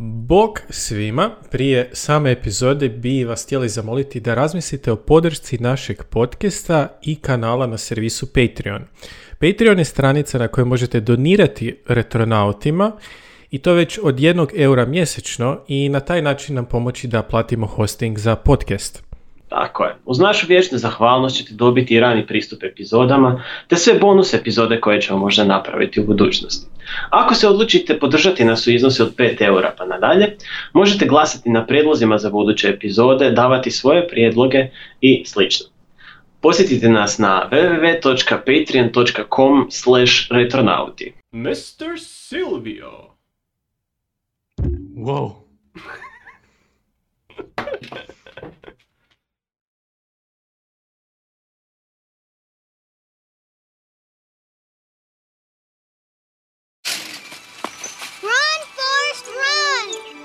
Bog svima, prije same epizode bi vas htjeli zamoliti da razmislite o podršci našeg podcasta i kanala na servisu Patreon. Patreon je stranica na kojoj možete donirati retronautima i to već od 1 eura mjesečno i na taj način nam pomoći da platimo hosting za podcast. Tako je. Uz našu vječnu zahvalnost ćete dobiti i rani pristup epizodama, te sve bonus epizode koje ćemo možda napraviti u budućnosti. Ako se odlučite podržati nas u iznosu od 5 eura pa nadalje, možete glasati na prijedlozima za buduće epizode, davati svoje prijedloge i sl. Posjetite nas na www.patreon.com/retronauti. Mr. Silvio. Wow.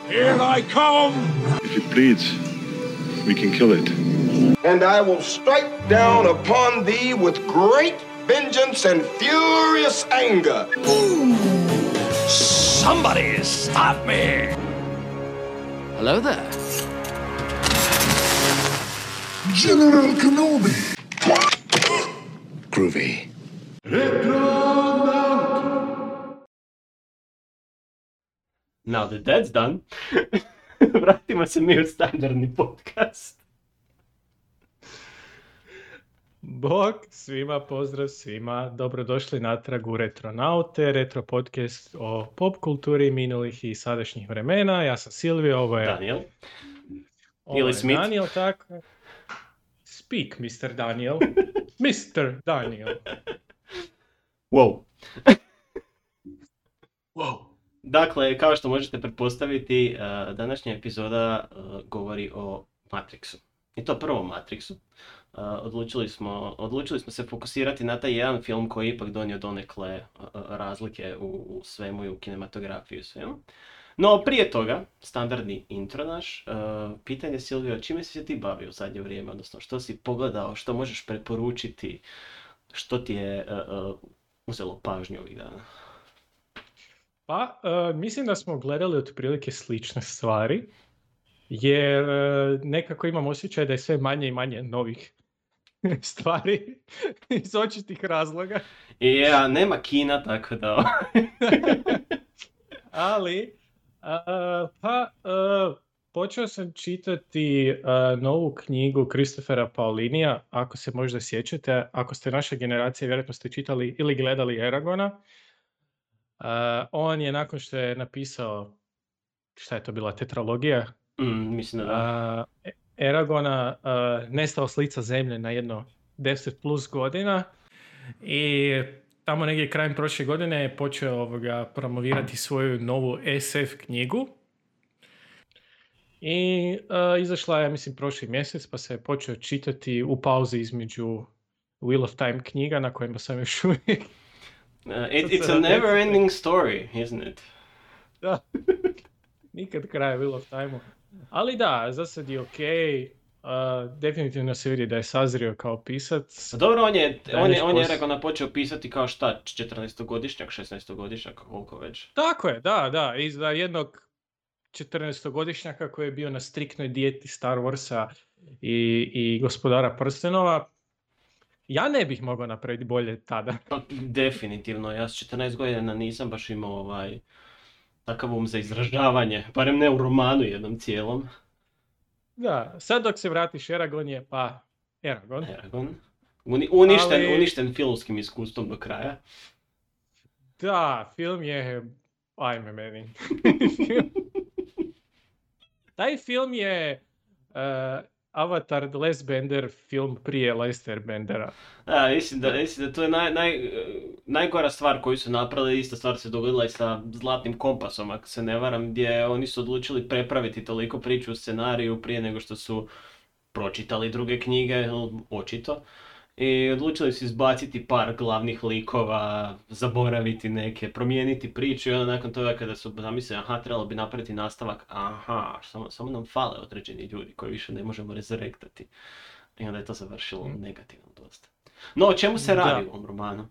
Here I come! If it bleeds, we can kill it. And I will strike down upon thee with great vengeance and furious anger. Boom! Somebody stop me! Hello there. General Kenobi! Groovy. Now that that's done, vratimo se mi u standardni podcast. Bog svima, pozdrav svima, dobrodošli natrag u Retronaute, retro podcast o pop kulturi minulih i sadašnjih vremena. Ja sam Silvio, ovo je Daniel. Ili Smith. Daniel, tako. Speak, Mr. Daniel. Mr. Daniel. Wow. Wow. Dakle, kao što možete pretpostaviti, današnja epizoda govori o Matrixu. I to prvom Matrixu. Odlučili smo se fokusirati na taj jedan film koji je ipak donio donekle razlike u svemu i u kinematografiju i svemu. No, prije toga, standardni intro naš. Pitanje, Silvio, čime si se ti bavio u zadnje vrijeme? Odnosno, što si pogledao, što možeš preporučiti, što ti je uzelo pažnju ovih dana? Pa, mislim da smo gledali otprilike slične stvari, jer nekako imam osjećaj da je sve manje i manje novih stvari iz očitih razloga. Ja, nema kina, tako da... Ali, počeo sam čitati novu knjigu Christophera Paolinija, ako se možda sjećate. Ako ste naša generacija, vjerojatno ste čitali ili gledali Eragona. On je nakon što je napisao, šta je to bila, tetralogija? Mislim da. Eragona, nestao s lica zemlje na jedno 10+ godina i tamo negdje krajem prošle godine je počeo promovirati svoju novu SF knjigu i izašla je, mislim, prošli mjesec, pa se je počeo čitati u pauzi između Wheel of Time knjiga na kojima sam još uvijek. It's a never-ending story, isn't it? Da. Nikad kraja Wheel of Time-u. Ali da, za sad je okej. Definitivno se vidi da je sazrio kao pisac. Dobro, on je Eragona počeo pisati kao šta? 14-godišnjak, 16-godišnjak, koliko već? Tako je, da. Iza jednog 14-godišnjaka koji je bio na striktnoj dijeti Star Warsa i Gospodara prstenova. Ja ne bih mogao napraviti bolje tada. Definitivno, ja s 14 godina nisam baš imao takav um za izražavanje, barem ne u romanu jednom cijelom. Da, sad dok se vratiš, Eragon je Eragon. Uništen filmskim iskustvom do kraja. Da, film je... Ajme meni. Taj film je... Avatar, The Last Bender, film prije Last Airbendera. Da, mislim da to je najgora stvar koju su napravili. Ista stvar se dogodila i sa Zlatnim kompasom, ako se ne varam, gdje oni su odlučili prepraviti toliko priču u scenariju prije nego što su pročitali druge knjige, očito. I odlučili su izbaciti par glavnih likova, zaboraviti neke, promijeniti priču i onda nakon toga kada su zamislili, trebalo bi napraviti nastavak, samo nam fale određeni ljudi koji više ne možemo rezarektati. I onda je to završilo negativno dosta. No, o čemu se radi u ovom romanu?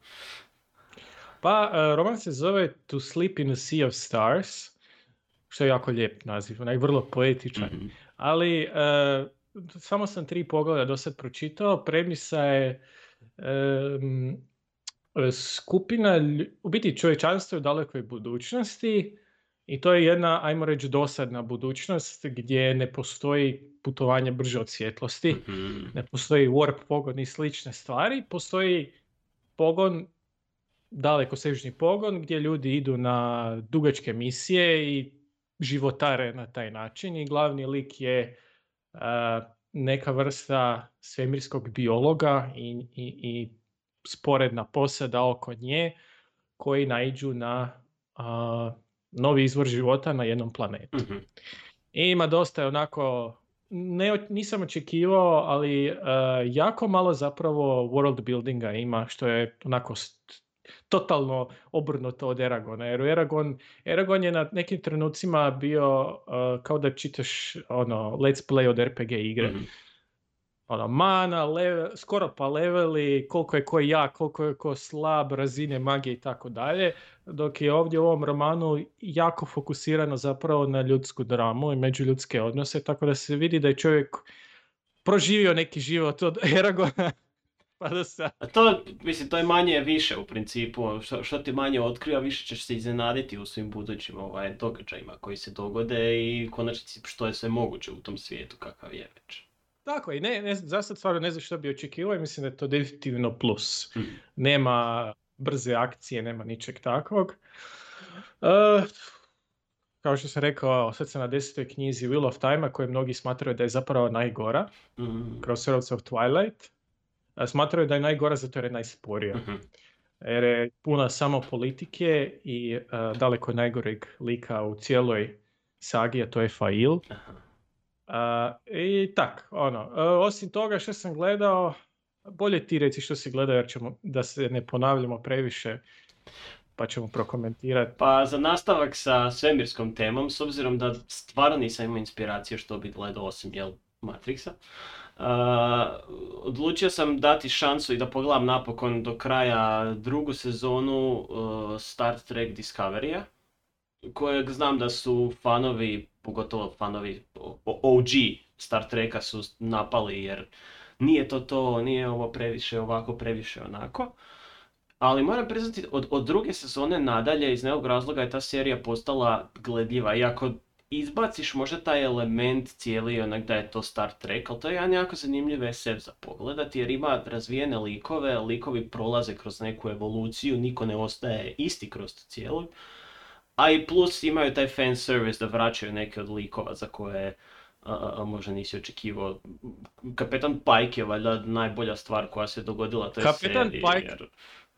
Pa, roman se zove To Sleep in a Sea of Stars, što je jako lijep naziv, onaj vrlo poetičan. Mm-hmm. Ali samo sam 3 poglavlja do sad pročitao. Premisa je skupina, u biti čovječanstvo u dalekoj budućnosti, i to je jedna, ajmo reći, dosadna budućnost gdje ne postoji putovanje brže od svjetlosti, mm-hmm. ne postoji warp pogon i slične stvari, postoji pogon, dalekosežni pogon, gdje ljudi idu na dugačke misije i životare na taj način, i glavni lik je neka vrsta svemirskog biologa i sporedna posada oko nje koji naiđu na novi izvor života na jednom planetu. Mm-hmm. I ima dosta onako, nisam očekivao, ali jako malo zapravo world buildinga ima, što je onako totalno obrnuto od Eragona. Jer Eragon je na nekim trenucima bio kao da čitaš ono let's play od RPG igre. Mm-hmm. Ono, mana, skoro pa leveli, koliko je ko jak, koliko je ko slab, razine magije i tako dalje, dok je ovdje u ovom romanu jako fokusirano zapravo na ljudsku dramu i međuljudske odnose, tako da se vidi da je čovjek proživio neki život od Eragona. To je manje više u principu, što ti manje otkriva, više ćeš se iznenaditi u svim budućim događajima koji se dogode i konačnici što je sve moguće u tom svijetu kakav je već. Tako, i za sad stvarno ne znam što bi očekivao, i mislim da je to definitivno plus. Mm. Nema brze akcije, nema ničeg takvog. Kao što sam rekao, sad sam na 10. knjizi Wheel of Time, koju mnogi smatraju da je zapravo najgora, Crossroads of Twilight. Smatraju da je najgora zato jer je najsporija. Mm-hmm. Jer je puna samo politike i daleko najgoreg lika u cijeloj sagi, a to je Fail. Aha. I tak, ono, osim toga što sam gledao, bolje ti reci što si gledao, jer ćemo, da se ne ponavljamo previše, pa ćemo prokomentirati. Pa za nastavak sa svemirskom temom, s obzirom da stvarno nisam imao inspiracije što bi gledao osim, jel, Matrixa, odlučio sam dati šansu i da pogledam napokon do kraja 2. sezonu Star Trek Discovery-a, kojeg znam da su fanovi, pogotovo fanovi OG Star Treka su napali, jer nije to, nije ovo previše ovako, previše onako. Ali moram priznati, od 2. sezone nadalje iz nekog razloga je ta serija postala gledljiva. Iako izbaciš možda taj element cijeli onak da je to Star Trek, ali to je jedan jako zanimljiv SF za pogledati, jer ima razvijene likove, likovi prolaze kroz neku evoluciju, niko ne ostaje isti kroz to cijelu. A i plus imaju taj fan service da vraćaju neke od likova za koje možda nisi očekivao. Kapetan Pike je valjda najbolja stvar koja se dogodila toj seriji. Kapetan Pike, jer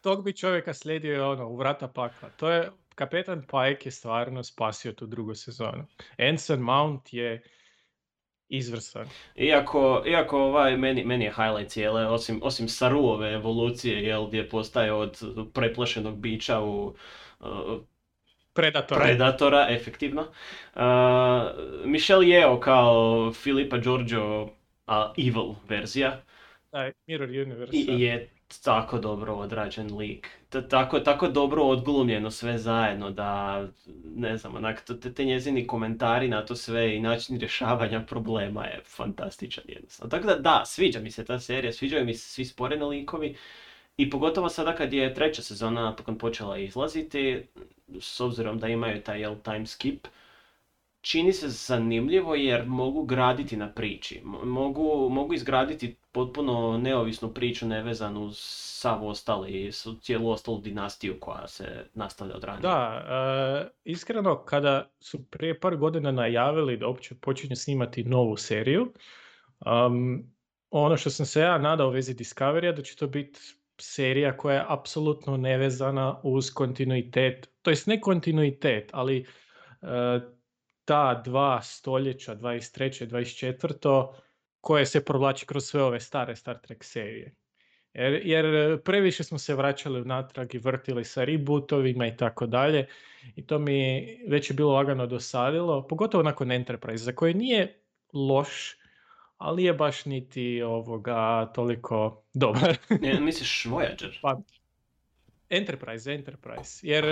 tog bi čovjeka sledio ono, u vrata pakla. To je, Kapetan Pike je stvarno spasio tu 2. sezonu. Anson Mount je izvrstan. Iako meni je highlight cijele, osim Saruove evolucije, jel, gdje postaje od preplašenog bića u Predatora, efektivno. Michelle Yeoh kao Filipa Giorgio Evil verzija. Mirror Universe. I je tako dobro odrađen lik. Tako dobro odglumljeno sve zajedno da, ne znam, onak, te njezini komentari na to sve i način rješavanja problema je fantastičan jednostavno. Tako da, sviđa mi se ta serija, sviđaju mi se svi sporedni likovi. I pogotovo sada kad je 3. sezona napokon počela izlaziti, s obzirom da imaju taj time skip, čini se zanimljivo jer mogu graditi na priči. Mogu izgraditi potpuno neovisnu priču nevezanu uz sav ostali, cijelu ostalu dinastiju koja se nastavlja od ranije. Da, iskreno kada su prije par godina najavili da uopće počinju snimati novu seriju, ono što sam se ja nadao u vezi Discovery-a da će to biti serija koja je apsolutno nevezana uz kontinuitet, to jest ne kontinuitet, ali ta 2 stoljeća, 23. i 24. koje se provlači kroz sve ove stare Star Trek serije. Jer previše smo se vraćali unatrag i vrtili sa rebootovima i tako dalje, i to mi već je bilo lagano dosadilo, pogotovo nakon Enterprise, za koji nije loš, ali je baš niti toliko dobar. Ne, misliš Voyager? Pa, Enterprise. Jer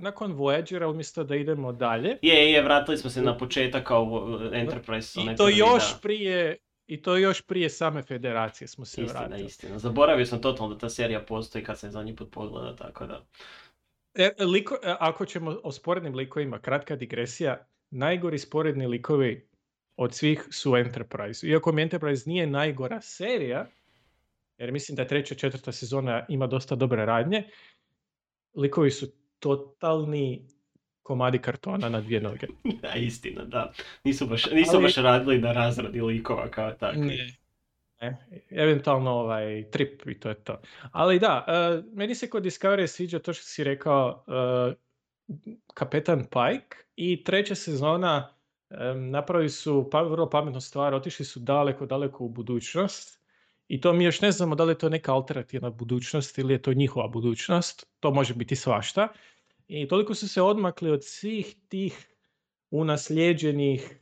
nakon Voyagera, umjesto da idemo dalje... Vratili smo se na početak kao Enterprise. I to još prije same Federacije smo se vratili. Istina. Zaboravio sam totalno da ta serija postoji kad sam je zadnji put pogledao, tako da... Ako ćemo o sporednim likovima, kratka digresija, najgori sporedni likovi od svih su Enterprise. Iako mi Enterprise nije najgora serija, jer mislim da 3. i 4. sezona ima dosta dobre radnje, likovi su totalni komadi kartona na dvije noge. Da, istina, da. Nisu baš radili na razradi likova kao tako. Ne. Eventualno trip i to je to. Ali da, meni se kod Discovery sviđa to što si rekao, Kapetan Pike i 3. sezona napravili su vrlo pametnu stvar, otišli su daleko, daleko u budućnost. I to mi još ne znamo da li je to neka alternativna budućnost ili je to njihova budućnost, to može biti svašta. I toliko su se odmakli od svih tih unasljeđenih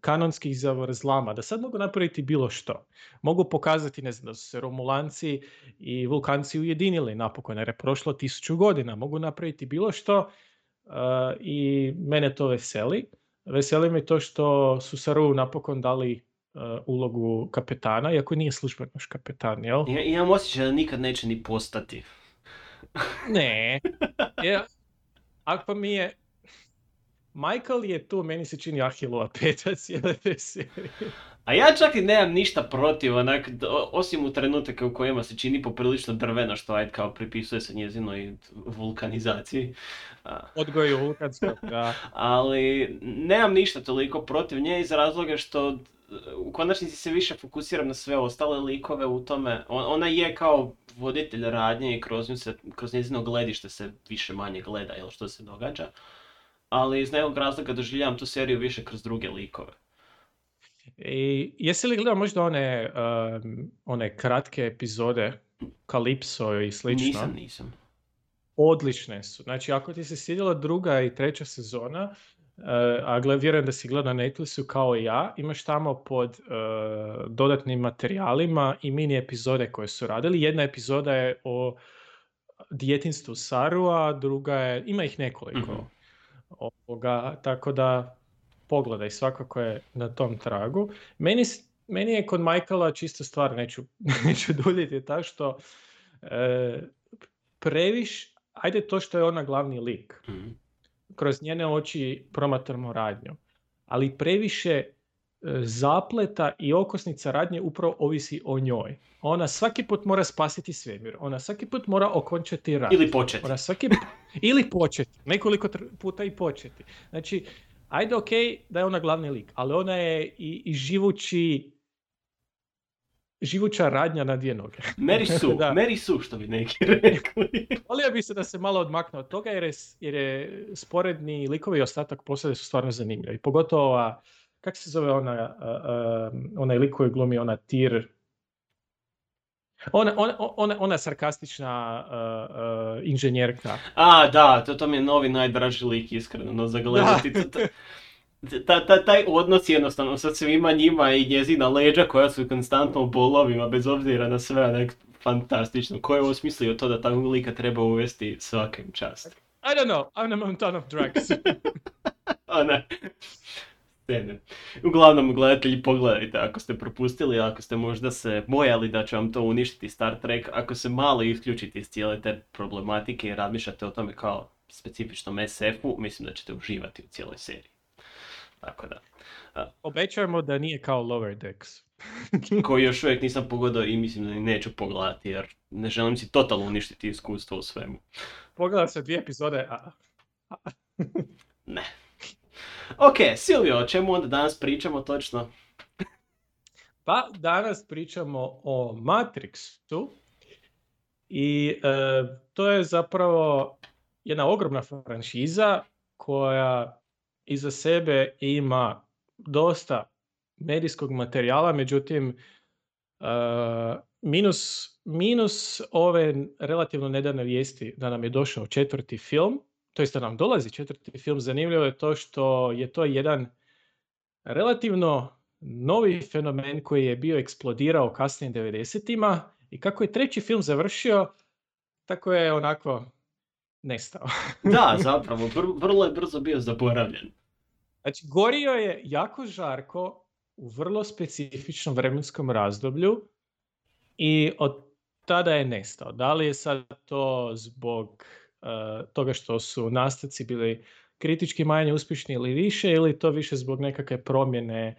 kanonskih zavrzlama, da sad mogu napraviti bilo što. Mogu pokazati, ne znam, da su se Romulanci i Vulkanci ujedinili napokon, jer je prošlo 1000 godina, mogu napraviti bilo što i mene to veseli. Veseli me to što su Saru napokon dali ulogu kapetana, iako nije službeno još kapetan, jel? Ja imam osjećaj da nikad neće ni postati. Ne. Ako mi je... Michael je tu, meni se čini Ahilova peta cijele te serije. A ja čak i nemam ništa protiv, onak, osim u trenutaka u kojima se čini poprilično drveno, što ajde kao pripisuje se njezinoj vulkanizaciji. Odgoju vulkanskog, da. Ali nemam ništa toliko protiv nje iz razloga što u konačnici se više fokusiram na sve ostale likove u tome. Ona je kao voditelj radnje i kroz njezino gledište se više manje gleda jel, što se događa. Ali iz nekog razloga doživljavam tu seriju više kroz druge likove. I jesi li gledao možda one kratke epizode Kalipso i slično? Nisam. Odlične su. Znači, ako ti se svidjela 2. i 3. sezona, vjerujem da si gledao na Netflixu kao i ja, imaš tamo pod dodatnim materijalima i mini epizode koje su radili. Jedna epizoda je o djetinjstvu Sarua, druga je, ima ih nekoliko. Mm-hmm. Tako da pogledaj, svakako je na tom tragu. Meni je kod Michaela čista stvar, neću duljiti, ta što previš, ajde to što je ona glavni lik. Kroz njene oči promatramo radnju. Ali previše zapleta i okosnica radnje upravo ovisi o njoj. Ona svaki put mora spasiti svemir. Ona svaki put mora okončati rad. Ili početi. Ili početi. Nekoliko puta i početi. Znači, ajde da je ona glavni lik, ali ona je i živuća radnja na dvije noge. Meri su, što bi neki rekli. Volio bi se da se malo odmakne od toga, jer je sporedni likovi i ostatak posade su stvarno zanimljivi. Pogotovo, kako se zove onaj lik koji glumi ona Tyr? Ona sarkastična inženjerka. To mi je novi najdraži lik, iskreno, zagledati. Taj odnos jednostavno sa svima njima i njezina leđa koja su konstantno u bolovima, bez obzira na sve, fantastično. Ko je osmislio to da takvog lika treba uvesti svakim čast? I don't know, I'm on ton of drugs. Uglavnom, gledatelji, pogledajte ako ste propustili, ako ste možda se bojali da će vam to uništiti Star Trek, ako se malo isključite iz cijele te problematike i razmišljate o tome kao specifičnom SF-u, mislim da ćete uživati u cijeloj seriji. Tako da. Obećajmo da nije kao Lower Decks. Koji još uvijek nisam pogledao i mislim da neću pogledati jer ne želim si totalno uništiti iskustvo u svemu. Pogledao sam 2 epizode, Ne. Ok, Silvio, o čemu onda danas pričamo točno? Pa danas pričamo o Matrixu i to je zapravo jedna ogromna franšiza koja iza sebe ima dosta medijskog materijala, međutim minus ove relativno nedavne vijesti da nam je došao 4. film, to jest da nam dolazi 4. film, zanimljivo je to što je to jedan relativno novi fenomen koji je bio eksplodirao kasnije 90-ima I kako je treći film završio, tako je onako nestao. Da, zapravo, vrlo je brzo bio zaboravljen. Znači, gorio je jako žarko u vrlo specifičnom vremenskom razdoblju i od tada je nestao. Da li je sad to zbog toga što su nastavci bili kritički manje uspješni ili više, ili to više zbog nekakve promjene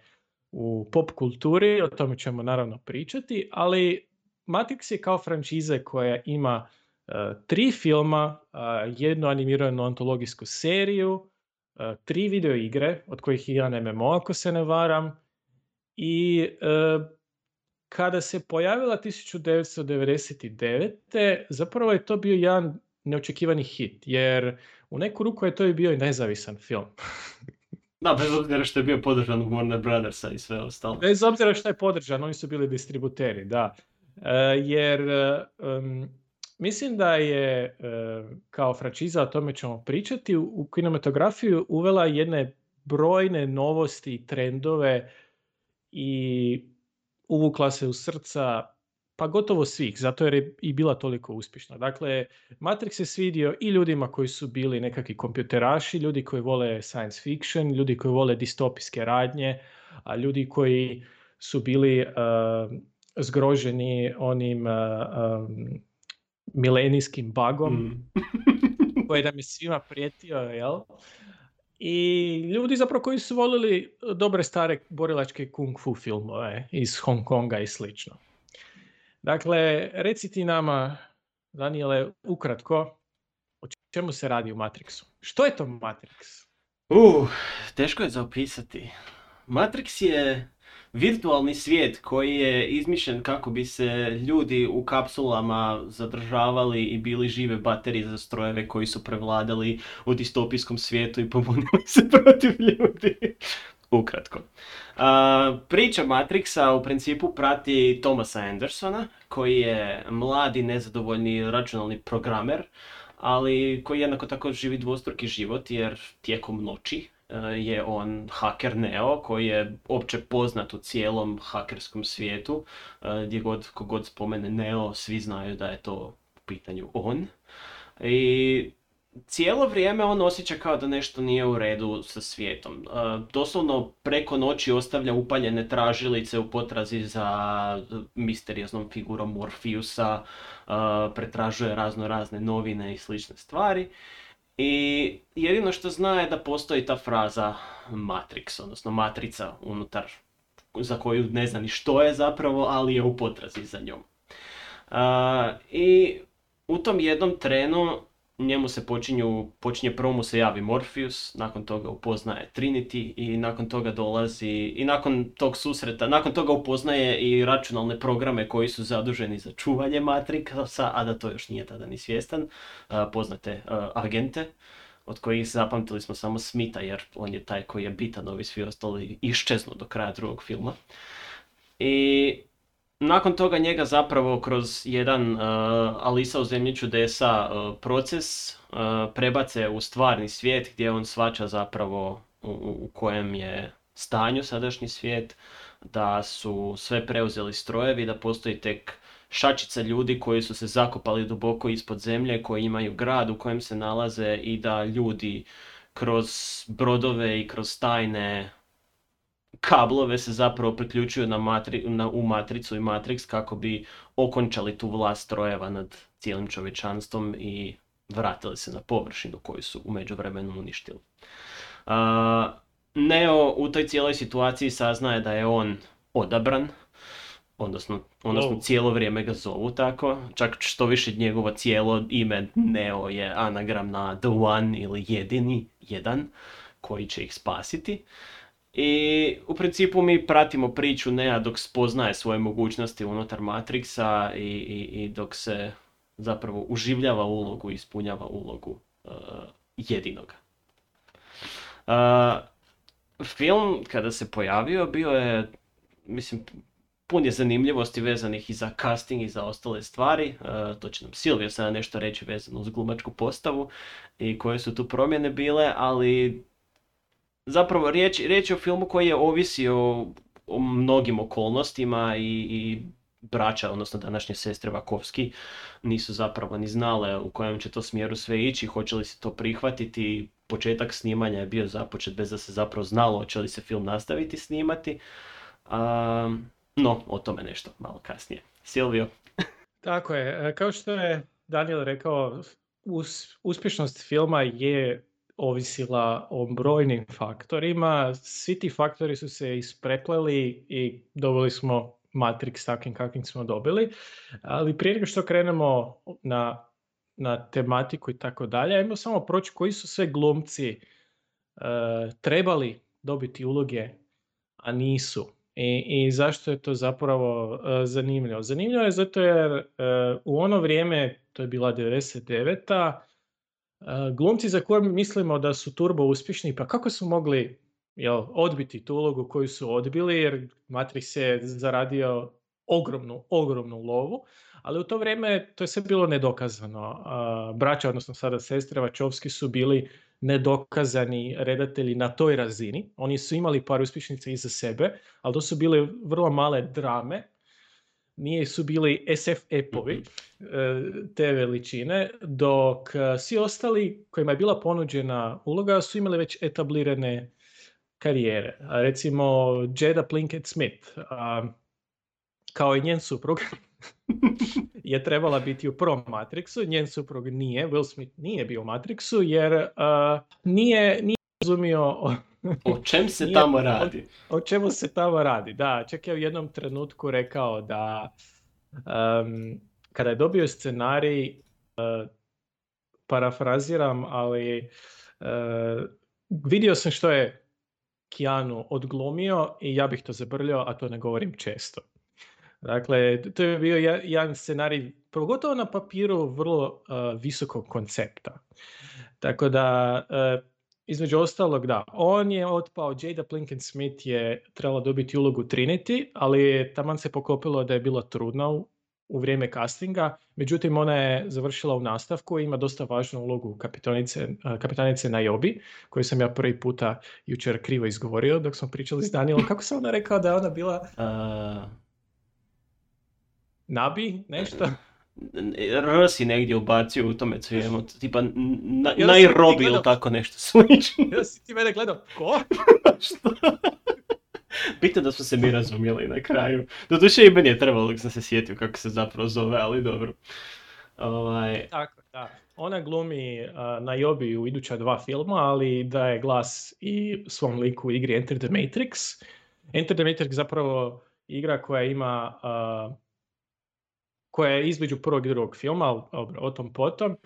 u pop kulturi, o tome ćemo naravno pričati, ali Matrix je kao franšiza koja ima tri filma, jednu animiranu antologijsku seriju, tri videoigre, od kojih je jedan MMO, ako se ne varam, i kada se pojavila 1999. zapravo je to bio jedan neočekivani hit, jer u neku ruku je to i bio i nezavisan film. Da, bez obzira što je bio podržan u Warner Brothersa i sve ostalo. Bez obzira što je podržan, oni su bili distributeri, da. Jer mislim da je kao franšiza, o tome ćemo pričati, u kinematografiju uvela jedne brojne novosti i trendove i uvukla se u srca pa gotovo svih, zato jer je i bila toliko uspješna. Dakle, Matrix se svidio i ljudima koji su bili nekakvi kompjuteraši, ljudi koji vole science fiction, ljudi koji vole distopijske radnje, a ljudi koji su bili zgroženi onim milenijskim bugom koji nam je svima prijetio, jel? I ljudi zapravo koji su volili dobre stare borilačke kung fu filmove iz Hong Konga i slično. Dakle, reci ti nama, Daniele, ukratko, o čemu se radi u Matrixu? Što je to Matrix? Teško je zaopisati. Matrix je virtualni svijet koji je izmišljen kako bi se ljudi u kapsulama zadržavali i bili žive baterije za strojeve koji su prevladali u distopijskom svijetu i pobunili se protiv ljudi. Ukratko. Priča Matrixa u principu prati Thomasa Andersona, koji je mladi, nezadovoljni računalni programer, ali koji jednako tako živi dvostruki život, jer tijekom noći je on haker Neo, koji je opće poznat u cijelom hakerskom svijetu. Gdje god, kogod spomene Neo, svi znaju da je to u pitanju on. I cijelo vrijeme on osjeća kao da nešto nije u redu sa svijetom. Doslovno preko noći ostavlja upaljene tražilice u potrazi za misterioznom figurom Morpheusa, pretražuje razne novine i slične stvari. I jedino što zna je da postoji ta fraza Matrix, odnosno matrica unutar, za koju ne zna ni što je zapravo, ali je u potrazi za njom. I u tom jednom trenu njemu se počinje prvo mu se javi Morpheus, nakon toga upoznaje Trinity i nakon toga dolazi i nakon tog susreta, nakon toga upoznaje i računalne programe koji su zaduženi za čuvanje Matrixa, a da to još nije tada ni svjestan, poznate agente, od kojih zapamtili smo samo Smitha jer on je taj koji je bitan, ovi svi ostali iščeznu do kraja drugog filma. I nakon toga njega zapravo kroz jedan Alisa u zemlji čudesa proces prebace u stvarni svijet gdje on shvaća zapravo u kojem je stanju sadašnji svijet, da su sve preuzeli strojevi, da postoji tek šačica ljudi koji su se zakopali duboko ispod zemlje, koji imaju grad u kojem se nalaze i da ljudi kroz brodove i kroz tajne kablove se zapravo priključuju u Matricu i Matrix kako bi okončali tu vlast strojeva nad cijelim čovječanstvom i vratili se na površinu koju su u međuvremenu uništili. Neo u toj cijeloj situaciji saznaje da je on odabran, odnosno cijelo vrijeme ga zovu tako, čak što više njegovo cijelo ime Neo je anagram na The One ili jedini, jedan, koji će ih spasiti. I u principu mi pratimo priču Nea dok spoznaje svoje mogućnosti unutar Matrixa i dok se zapravo uživljava ulogu, ispunjava ulogu jedinoga. Film kada se pojavio bio je, mislim, pun je zanimljivosti vezanih i za casting i za ostale stvari. To će nam Silvio sada nešto reći vezano uz glumačku postavu i koje su tu promjene bile, ali zapravo riječ je o filmu koji je ovisio o mnogim okolnostima i braća, odnosno današnje sestre Wachowski, nisu zapravo ni znale u kojem će to smjeru sve ići, hoće li se to prihvatiti. Početak snimanja je bio započet bez da se zapravo znalo hoće li se film nastaviti snimati. No, o tome nešto malo kasnije. Silvio. Tako je, kao što je Daniel rekao, uspješnost filma je ovisila o brojnim faktorima. Svi ti faktori su se isprepleli i dobili smo Matrix takvim kakvim smo dobili. Ali prije nego što krenemo na tematiku i tako dalje, ajmo samo proći koji su sve glumci trebali dobiti uloge, a nisu. I zašto je to zapravo zanimljivo? Zanimljivo je zato jer u ono vrijeme, to je bila 99-a, glumci za koje mislimo da su turbo uspješni, pa kako su mogli odbiti tu ulogu koju su odbili, jer Matrix je zaradio ogromnu lovu, ali u to vrijeme to je sve bilo nedokazano. Braća, odnosno sada sestre Wachowski, su bili nedokazani redatelji na toj razini. Oni su imali par uspješnica iza sebe, ali to su bile vrlo male drame. Nisu bili SF epovi te veličine, dok svi ostali kojima je bila ponuđena uloga su imali već etablirane karijere. Recimo Jada Pinkett Smith, kao i njen suprug, je trebala biti u prvom Matrixu, njen suprug nije, Will Smith nije bio u Matrixu jer nije razumio o čem se tamo radi. O čemu se tamo radi, da. Čak je u jednom trenutku rekao da kada je dobio scenarij, parafraziram, ali vidio sam što je Keanu odglumio i ja bih to zabrljao, a to ne govorim često. Dakle, to je bio jedan scenarij, pogotovo na papiru, vrlo visokog koncepta. Tako da, između ostalog, da, on je otpao, Jada Pinkett Smith je trebala dobiti ulogu Trinity, ali taman se pokopilo da je bila trudna u vrijeme castinga. Međutim, ona je završila u nastavku i ima dosta važnu ulogu kapitanice Niobe, koju sam ja prvi puta jučer krivo izgovorio dok smo pričali s Danielom. Kako sam ona rekao da je ona bila... Nabi, nešto? R si negdje ubacio u tome cvijemo, tipa Nairobi ili tako nešto slično. Jel si ti mene gledao, ko? Što? Bitno da smo se mi razumjeli na kraju. Doduše i meni je trebalo dok sam se sjetio kako se zapravo zove, ali dobro. Tako, da. Ona glumi Niobe u iduća 2 filma, ali daje glas i svom liku igri Enter the Matrix. Enter the Matrix zapravo igra koja ima... koja je između prvog i drugog filma, o tom potom.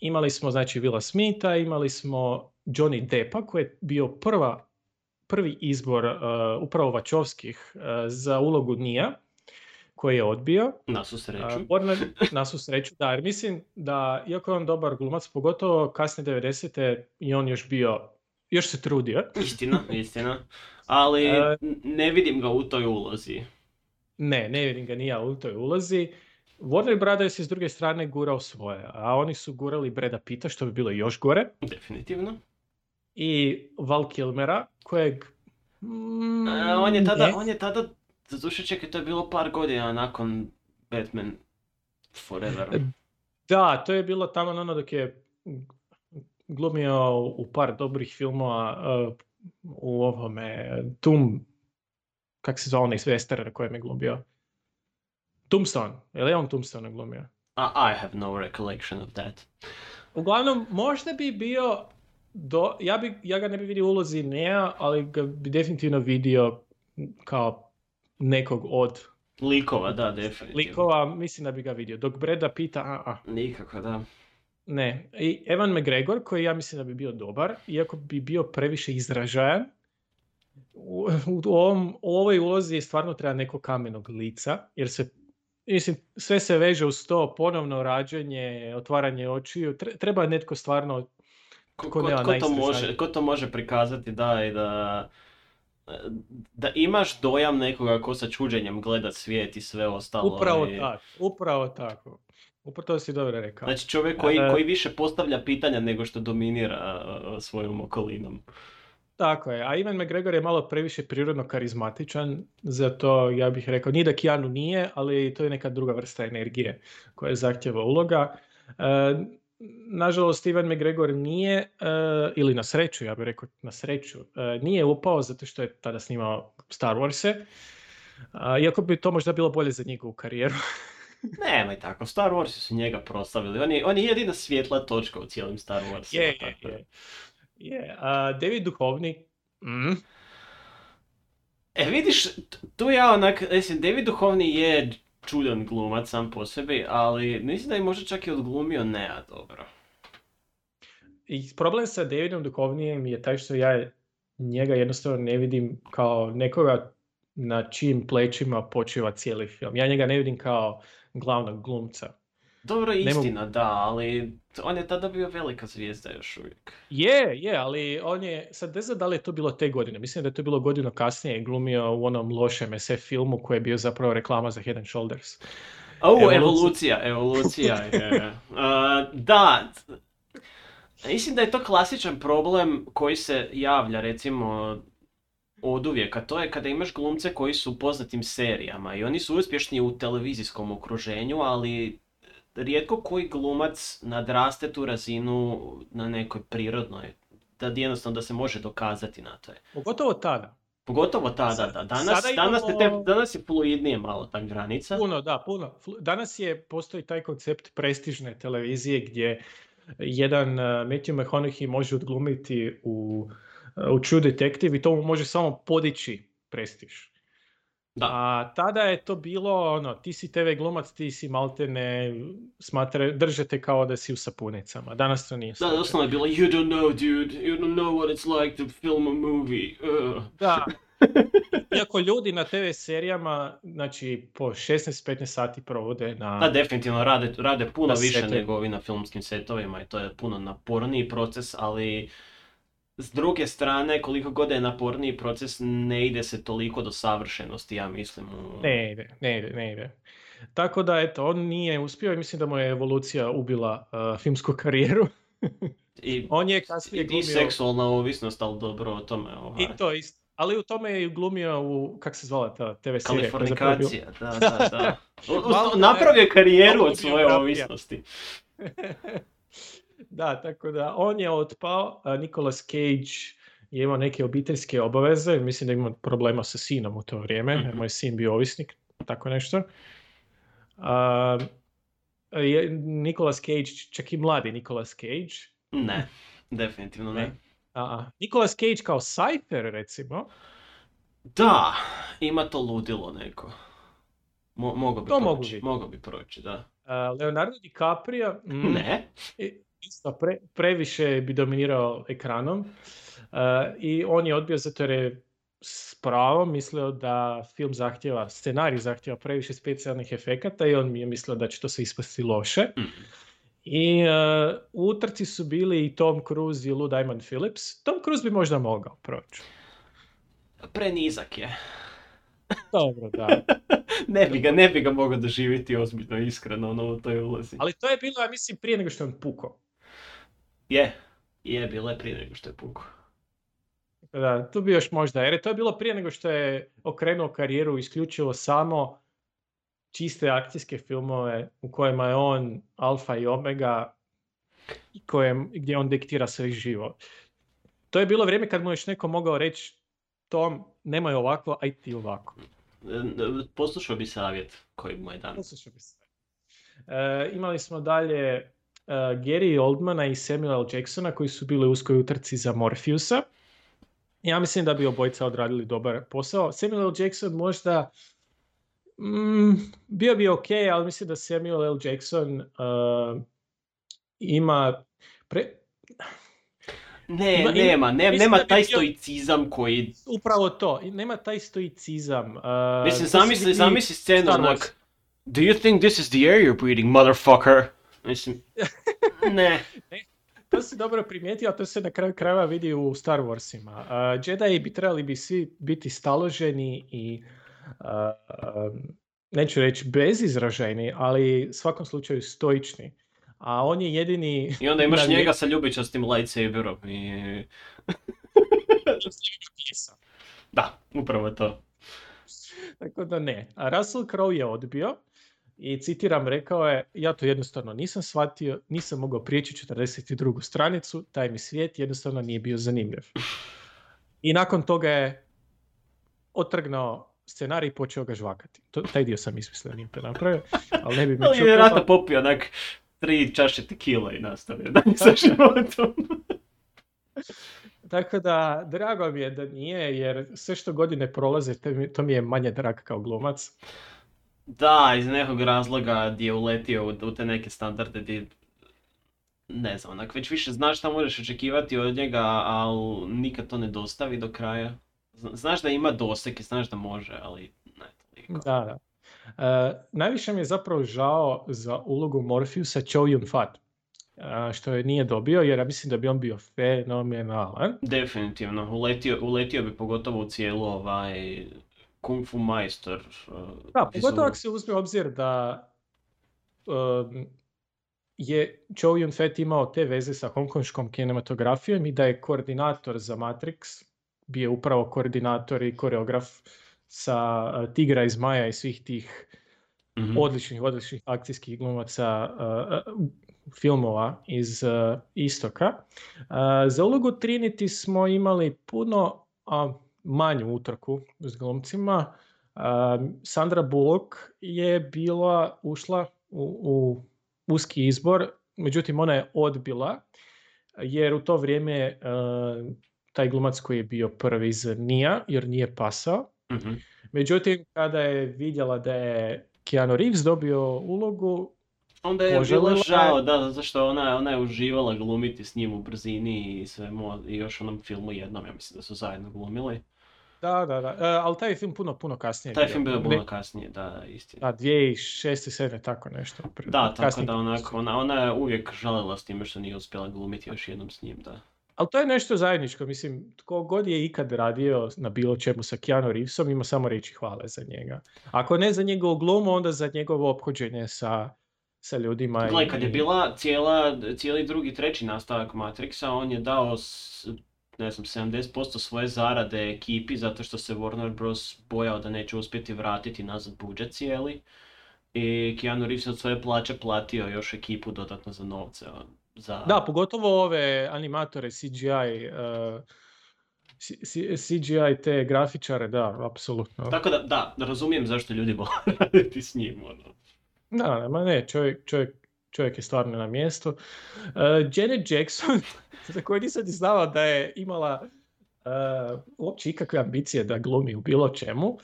Imali smo, znači, Willa Smitha, imali smo Johnny Deppa, koji je bio prvi izbor upravo Wachowskih za ulogu Nia, koji je odbio. Na svu sreću, da, jer mislim da, iako je on dobar glumac, pogotovo kasne 90-te, i on još bio, još se trudio. Istina, ali ne vidim ga u toj ulozi. Ne vidim ga nije u toj ulozi. Warner Brothers je s druge strane gurao svoje, a oni su gurali Breda Pitta, što bi bilo još gore. Definitivno. I Val Kilmera, kojeg... On je tada, zaduše čekaj, to je bilo par godina nakon Batman Forever. Da, to je bilo tamo ono dok je glumio u par dobrih filmova u ovome kak se zvao onaj western kojem je glumio? Tombstone. Je li on Tombstone glumio? I have no recollection of that. Uglavnom, možda bi bio... Ja ga ne bi vidio u ulozi Nea, ali ga bi definitivno vidio kao nekog od... Likova, da, definitivno. Likova, mislim da bi ga vidio. Dok Breda Pitta... Nikako, da. Ne. I Ewan McGregor, koji ja mislim da bi bio dobar, iako bi bio previše izražajan. U ovoj ulozi stvarno treba neko kamenog lica, jer se, mislim, sve se veže uz to ponovno rađenje, otvaranje očiju, treba netko stvarno ko to može prikazati, da, i da imaš dojam nekoga ko sa čuđenjem gleda svijet i sve ostalo. Upravo tako. Upravo to si dobro rekao. Znači čovjek koji više postavlja pitanja nego što dominira svojom okolinom. Tako je, a Ewan McGregor je malo previše prirodno karizmatičan, zato ja bih rekao, nije da Keanu nije, ali to je neka druga vrsta energije koja je zahtjeva uloga. Nažalost, Ewan McGregor nije, ili na sreću, ja bih rekao na sreću, nije upao zato što je tada snimao Star Warse, iako bi to možda bilo bolje za njegovu karijeru. Nemoj tako, Star Warsi su njega proslavili, on je jedina svjetla točka u cijelim Star Warsu. David Duchovny. Vidiš, tu ja onak, mislim, David Duchovny je čudan glumac sam po sebi, ali mislim da je možda čak i odglumio Nea dobro. I problem sa Davidom Duchovnijem je taj što ja njega jednostavno ne vidim kao nekoga na čijim plećima počiva cijeli film. Ja njega ne vidim kao glavnog glumca. Dobro, istina, da, ali on je tada bio velika zvijezda još uvijek. Je, ali on je, sad ne znam da li je to bilo te godine, mislim da je to bilo godinu kasnije, glumio u onom lošem SF filmu koji je bio zapravo reklama za Head and Shoulders. Evolucija je. Da, mislim da je to klasičan problem koji se javlja, recimo, od uvijek, a to je kada imaš glumce koji su u poznatim serijama i oni su uspješni u televizijskom okruženju, ali rijetko koji glumac nadraste tu razinu na nekoj prirodnoj, da jednostavno da se može dokazati na to. Pogotovo tada, da. Danas je fluidnije malo ta granica. Puno. Danas postoji taj koncept prestižne televizije gdje jedan Matthew McConaughey može odglumiti u True Detective i to mu može samo podići prestiž. Da. A tada je to bilo, ti si TV glumac, ti si maltene, držete kao da si u sapunicama. Danas to nije. Da, doslovno je bilo, you don't know dude, you don't know what it's like to film a movie. Da. Iako ljudi na TV serijama, znači po 16-15 sati provode na... Da, definitivno rade puno više nego ovi na filmskim setovima i to je puno naporniji proces, ali... S druge strane, koliko god je naporniji proces, ne ide se toliko do savršenosti, ja mislim. Ne ide. Tako da, eto, on nije uspio i mislim da mu je evolucija ubila filmsku karijeru. On je kasnije glumio... I seksualna ovisnost, ali dobro o tome. I to isto. Ali u tome je glumio u, kak se zvala ta TV serija? Kalifornikacija, da. Napravio karijeru od svoje ovisnosti. Da, tako da, on je otpao, Nicolas Cage je imao neke obiteljske obaveze, mislim da je imao problema sa sinom u to vrijeme, jer moj sin bio ovisnik, tako nešto. Nicolas Cage, čak i mladi Nicolas Cage. Ne, definitivno ne. Nicolas Cage kao Cypher, recimo. Da, ima to ludilo neko. Mogao bi proći, da. Leonardo DiCaprio? Ne. Previše bi dominirao ekranom i on je odbio zato jer je s pravom mislio da film zahtjeva, scenarij zahtjeva previše specijalnih efekata i on mi je mislio da će to se ispasti loše. I u utrci su bili i Tom Cruise i Lou Diamond Phillips. Tom Cruise bi možda mogao proći. Prenizak je. Dobro, da. ne bi ga mogao doživjeti ozbiljno, iskreno, u toj ulazi. Ali to je bilo, ja mislim, prije nego što je on pukao. Je bilo je prije nego što je pukao. Da, tu bi još možda, jer to je bilo prije nego što je okrenuo karijeru isključivo samo čiste akcijske filmove u kojima je on alfa i omega i gdje on diktira sve živo. To je bilo vrijeme kad mu još neko mogao reći Tom, nemoj ovako, aj ti ovako. Poslušao bi savjet koji mu je dan. Imali smo dalje Gary Oldmana i Samuel L. Jacksona koji su bili u uskoj utrci za Morpheusa. Ja mislim da bi obojica odradili dobar posao. Samuel L. Jackson možda bio bi ok, ali mislim da Samuel L. Jackson ima... Nema taj stoicizam koji... Upravo to, nema taj stoicizam. Mislim, zamisli scenu onak... Do you think this is the air you're breathing, motherfucker? Mislim, ne. To si dobro primijetio, a to se na kraju krajeva vidi u Star Warsima. Jedi bi trebali bi svi biti staloženi i... neću reći bezizraženi, ali u svakom slučaju stoični. A on je jedini... I onda imaš njega sa ljubičastim lightsaberom i... kažem sljedeća pjesa. Da, upravo je to. Tako da ne. A Russell Crowe je odbio i citiram, rekao je, ja to jednostavno nisam shvatio, nisam mogao prijeći 42. stranicu, taj mi svijet jednostavno nije bio zanimljiv. I nakon toga je otrgnao scenarij i počeo ga žvakati. Taj dio sam ismislio, nije napravio, ali ne bi mi čupio. Vjerojatno popio onak 3 čaše tekila i nastavio dalje sa životom. Tako da, drago mi je da nije, jer sve što godine prolaze, to mi je manje drag kao glumac. Da, iz nekog razloga gdje je uletio u te neke standarde gdje, ne znam, onak već više znaš šta možeš očekivati od njega, ali nikad to ne dostavi do kraja. Znaš da ima doseg i znaš da može, ali ne toliko. Da, da. Najviše mi je zapravo žao za ulogu Morpheusa Chow Yun-Fat, što je nije dobio, jer ja mislim da bi on bio fenomenalan. Definitivno, uletio bi pogotovo u cijelu ovaj kung fu majstor. Da, pogotovo ako se uzme obzir da je Chow Yun-Fat imao te veze sa hongkonškom kinematografijom i da je koordinator za Matrix, bio upravo koordinator i koreograf sa Tigra i Zmaja i svih tih odličnih akcijskih glumaca filmova iz Istoka. Za ulogu Trinity smo imali puno manju utrku s glumcima. Sandra Bullock je bila ušla u uski izbor, međutim ona je odbila, jer u to vrijeme taj glumac koji je bio prvi iz Nia, jer nije pasao. Mm-hmm. Međutim, kada je vidjela da je Keanu Reeves dobio ulogu, onda je bilo žao, da, zato što ona je uživala glumiti s njim u brzini i svemu, i još onom filmu jednom, ja mislim da su zajedno glumili. Da, ali taj film puno kasnije. Taj film bio puno kasnije, da, istina. Da, 2006-2007, tako nešto. Da, tako da onako, ona je uvijek žalila s time što nije uspjela glumiti još jednom s njim, da. Ali to je nešto zajedničko, mislim, tko god je ikad radio na bilo čemu sa Keanu Reevesom, ima samo reći hvale za njega. Ako ne za njegovu glumu, onda za njegovo ophođenje sa ljudima. Gle, kad je bila cijeli drugi, treći nastavak Matrixa, on je dao, ne znam, 70% svoje zarade ekipi, zato što se Warner Bros. Bojao da neće uspjeti vratiti nazad budžet cijeli. I Keanu Reeves od svoje plaće platio još ekipu dodatno za novce. Da, pogotovo ove animatore CGI te grafičare, da, apsolutno. Tako da, da razumijem zašto ljudi vole raditi s njim. Ono. Da, ma ne, čovjek je stvarno na mjestu. Janet Jackson, za koju nisam ni znala da je imala uopće ikakve ambicije da glumi u bilo čemu,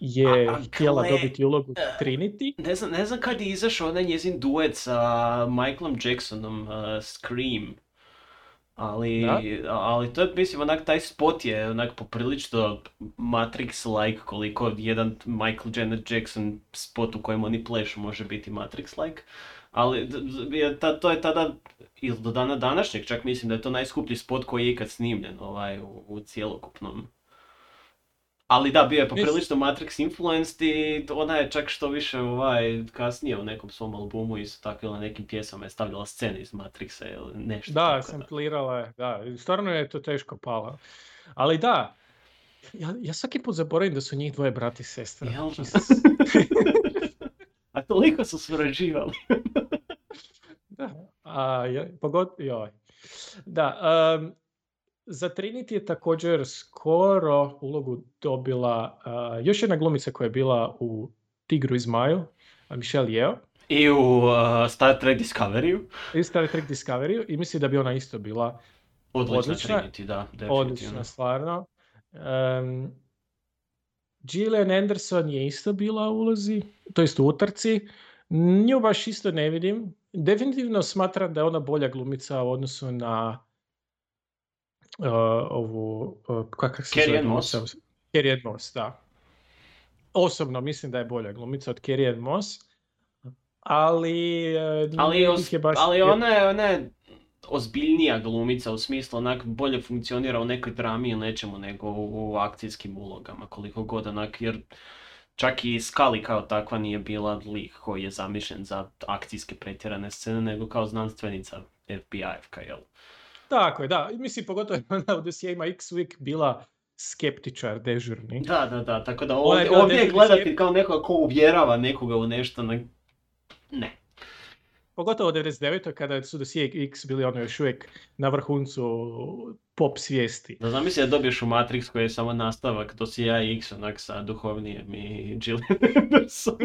je htjela dobiti ulogu Trinity. Ne znam kad je izašao onaj njezin duet sa Michaelom Jacksonom, Scream. Ali to je, mislim, onak taj spot je onak poprilično Matrix-like, koliko jedan Janet Jackson spot u kojem oni plešu može biti Matrix-like. Ali to je tada, ili do dana današnjeg, čak mislim da je to najskuplji spot koji je ikad snimljen u cjelokupnom. Ali da, bio je poprilično Matrix influenced i ona je čak što više kasnije u nekom svom albumu isto tako ili nekim pjesama je stavljala scene iz Matrixa ili nešto. Da, samplirala je, da. Stvarno je to teško pala. Ali da, ja svaki put zaboravim da su njih dvoje brati i sestra. Jel da? A toliko su surađivali. Da, za Trinity je također skoro ulogu dobila još jedna glumica koja je bila u Tigru i Zmaju, Michelle Yeoh. I u Star Trek Discovery. I mislim da bi ona isto bila odlična Trinity, da, definitivno. Odlična, stvarno. Gillian Anderson je isto bila u ulozi, to jest u utrci. Nju baš isto ne vidim. Definitivno smatram da je ona bolja glumica u odnosu na Carrie-Anne Moss. Carrie-Anne Moss, da. Osobno mislim da je bolja glumica od Carrie-Anne Moss, ali ona je ozbiljnija glumica u smislu onak bolje funkcionira u nekoj drami ili nečemu nego u akcijskim ulogama koliko god onak, jer čak i Scully kao takva nije bila lik koji je zamišljen za akcijske pretjerane scene nego kao znanstvenica FBI-evka, jel? Tako je, da. Mislim, pogotovo na Odisije ima X uvijek bila skeptičar dežurni. Da, da, da. Tako da ovdje je gledati kao nekoga ko uvjerava nekoga u nešto. Ne. Pogotovo u 99. kada su Dosije X bili ono još uvijek na vrhuncu pop svijesti. Da, znam, mislim da dobiješ u Matrix koji je samo nastavak Dosija X onak sa duhovnijem i Jill Anderson.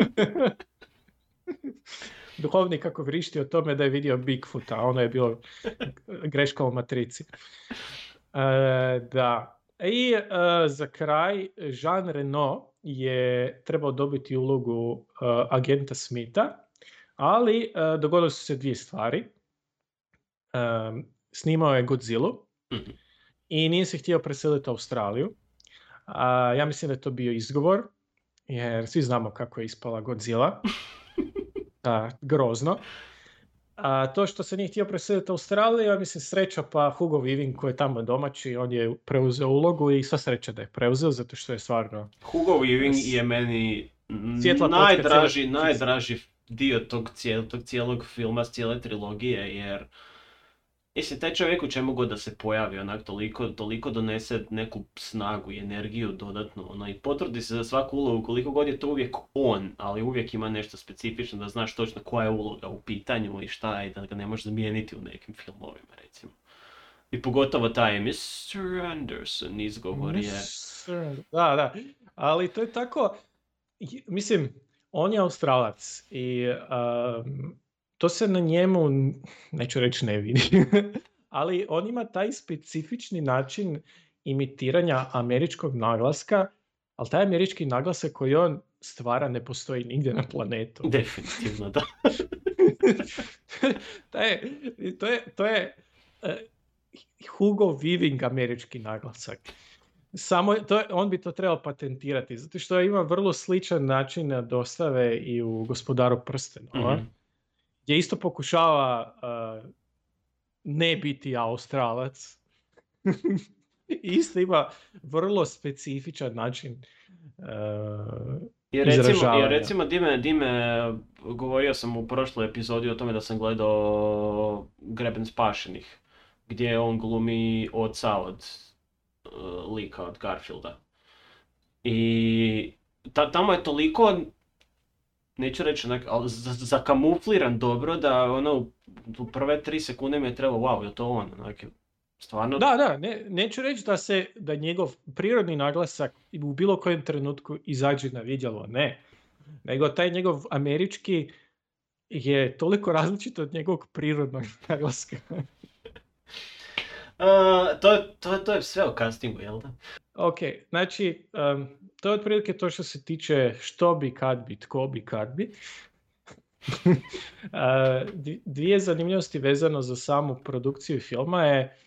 Duhovnik kako vrišti o tome da je vidio Bigfoota, a ono je bilo greška u Matrici. Da. I za kraj, Jean Reno je trebao dobiti ulogu agenta Smitha, ali dogodile su se dvije stvari. Snimao je Godzilla i nije se htio preseliti u Australiju. Ja mislim da je to bio izgovor, jer svi znamo kako je ispala Godzilla. Grozno. To što se nije htio preseliti u Australiju, ja mislim sreća, pa Hugo Weaving koji je tamo domaći, on je preuzeo ulogu i sva sreća da je preuzeo, zato što je stvarno... Hugo Weaving je meni najdraži dio tog cijelog filma, cijele trilogije, jer mislim, taj čovjek u čemu god da se pojavi, onak toliko donese neku snagu i energiju dodatno, ono, i potrudi se za svaku ulogu, koliko god je to uvijek on, ali uvijek ima nešto specifično da znaš točno koja je uloga u pitanju i šta, i da ga ne možeš zamijeniti u nekim filmovima, recimo. I pogotovo taj Mr. Anderson izgovor je... Da, da, ali to je tako, mislim, on je Australac i... to se na njemu, neću reći ne vidi, ali on ima taj specifični način imitiranja američkog naglaska, ali taj američki naglasak koji on stvara ne postoji nigdje na planetu. Definitivno, da. To je Hugo Weaving američki naglasak. Samo on bi to trebao patentirati, zato što ima vrlo sličan način dostave i u Gospodaru prstenova. Mm-hmm. Gdje isto pokušava ne biti Australac. Isto ima vrlo specifičan način izražavanja. Jer recimo Dime, govorio sam u prošloj epizodi o tome da sam gledao Greben spašenih, gdje on glumi oca od lika od Garfielda. I tamo je toliko... Neću reći, ali zakamufliran dobro da ono, u prve 3 sekunde mi je trebalo, wow, je to on? Onak, stvarno... Da, neću reći da njegov prirodni naglasak u bilo kojem trenutku izađe na vidjelo, ne. Nego taj njegov američki je toliko različit od njegovog prirodnog naglaska. To je sve o castingu, jel da? Ok, znači... to je otprilike to što se tiče što bi, kad bi, tko bi, kad bi. Dvije zanimljivosti vezano za samu produkciju filma je,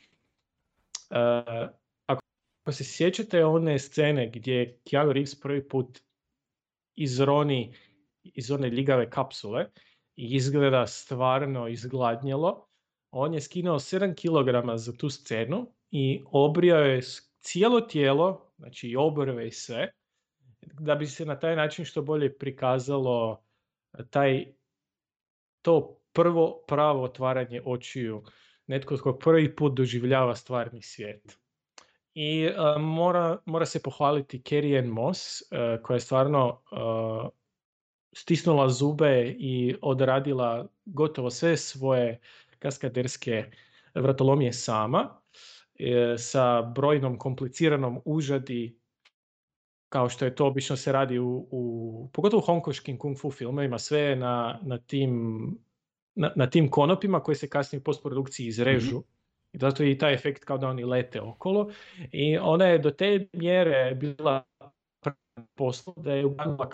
ako se sjećate one scene gdje Keanu Reeves prvi put izroni iz one ljigave kapsule i izgleda stvarno izgladnjelo, on je skinuo 7 kg za tu scenu i obrio je cijelo tijelo, znači i obrve i sve, da bi se na taj način što bolje prikazalo to prvo pravo otvaranje očiju. Netko tko prvi put doživljava stvarni svijet. I mora se pohvaliti Carrie-Anne Moss, koja je stvarno stisnula zube i odradila gotovo sve svoje kaskaderske vratolomije sama, sa brojnom kompliciranom užadi, kao što je to obično se radi pogotovo u hongkoškim kung fu filmovima, sve na tim konopima koji se kasnije u postprodukciji izrežu. Mm-hmm. Zato je i taj efekt kao da oni lete okolo. I ona je do te mjere bila posla da je ubanila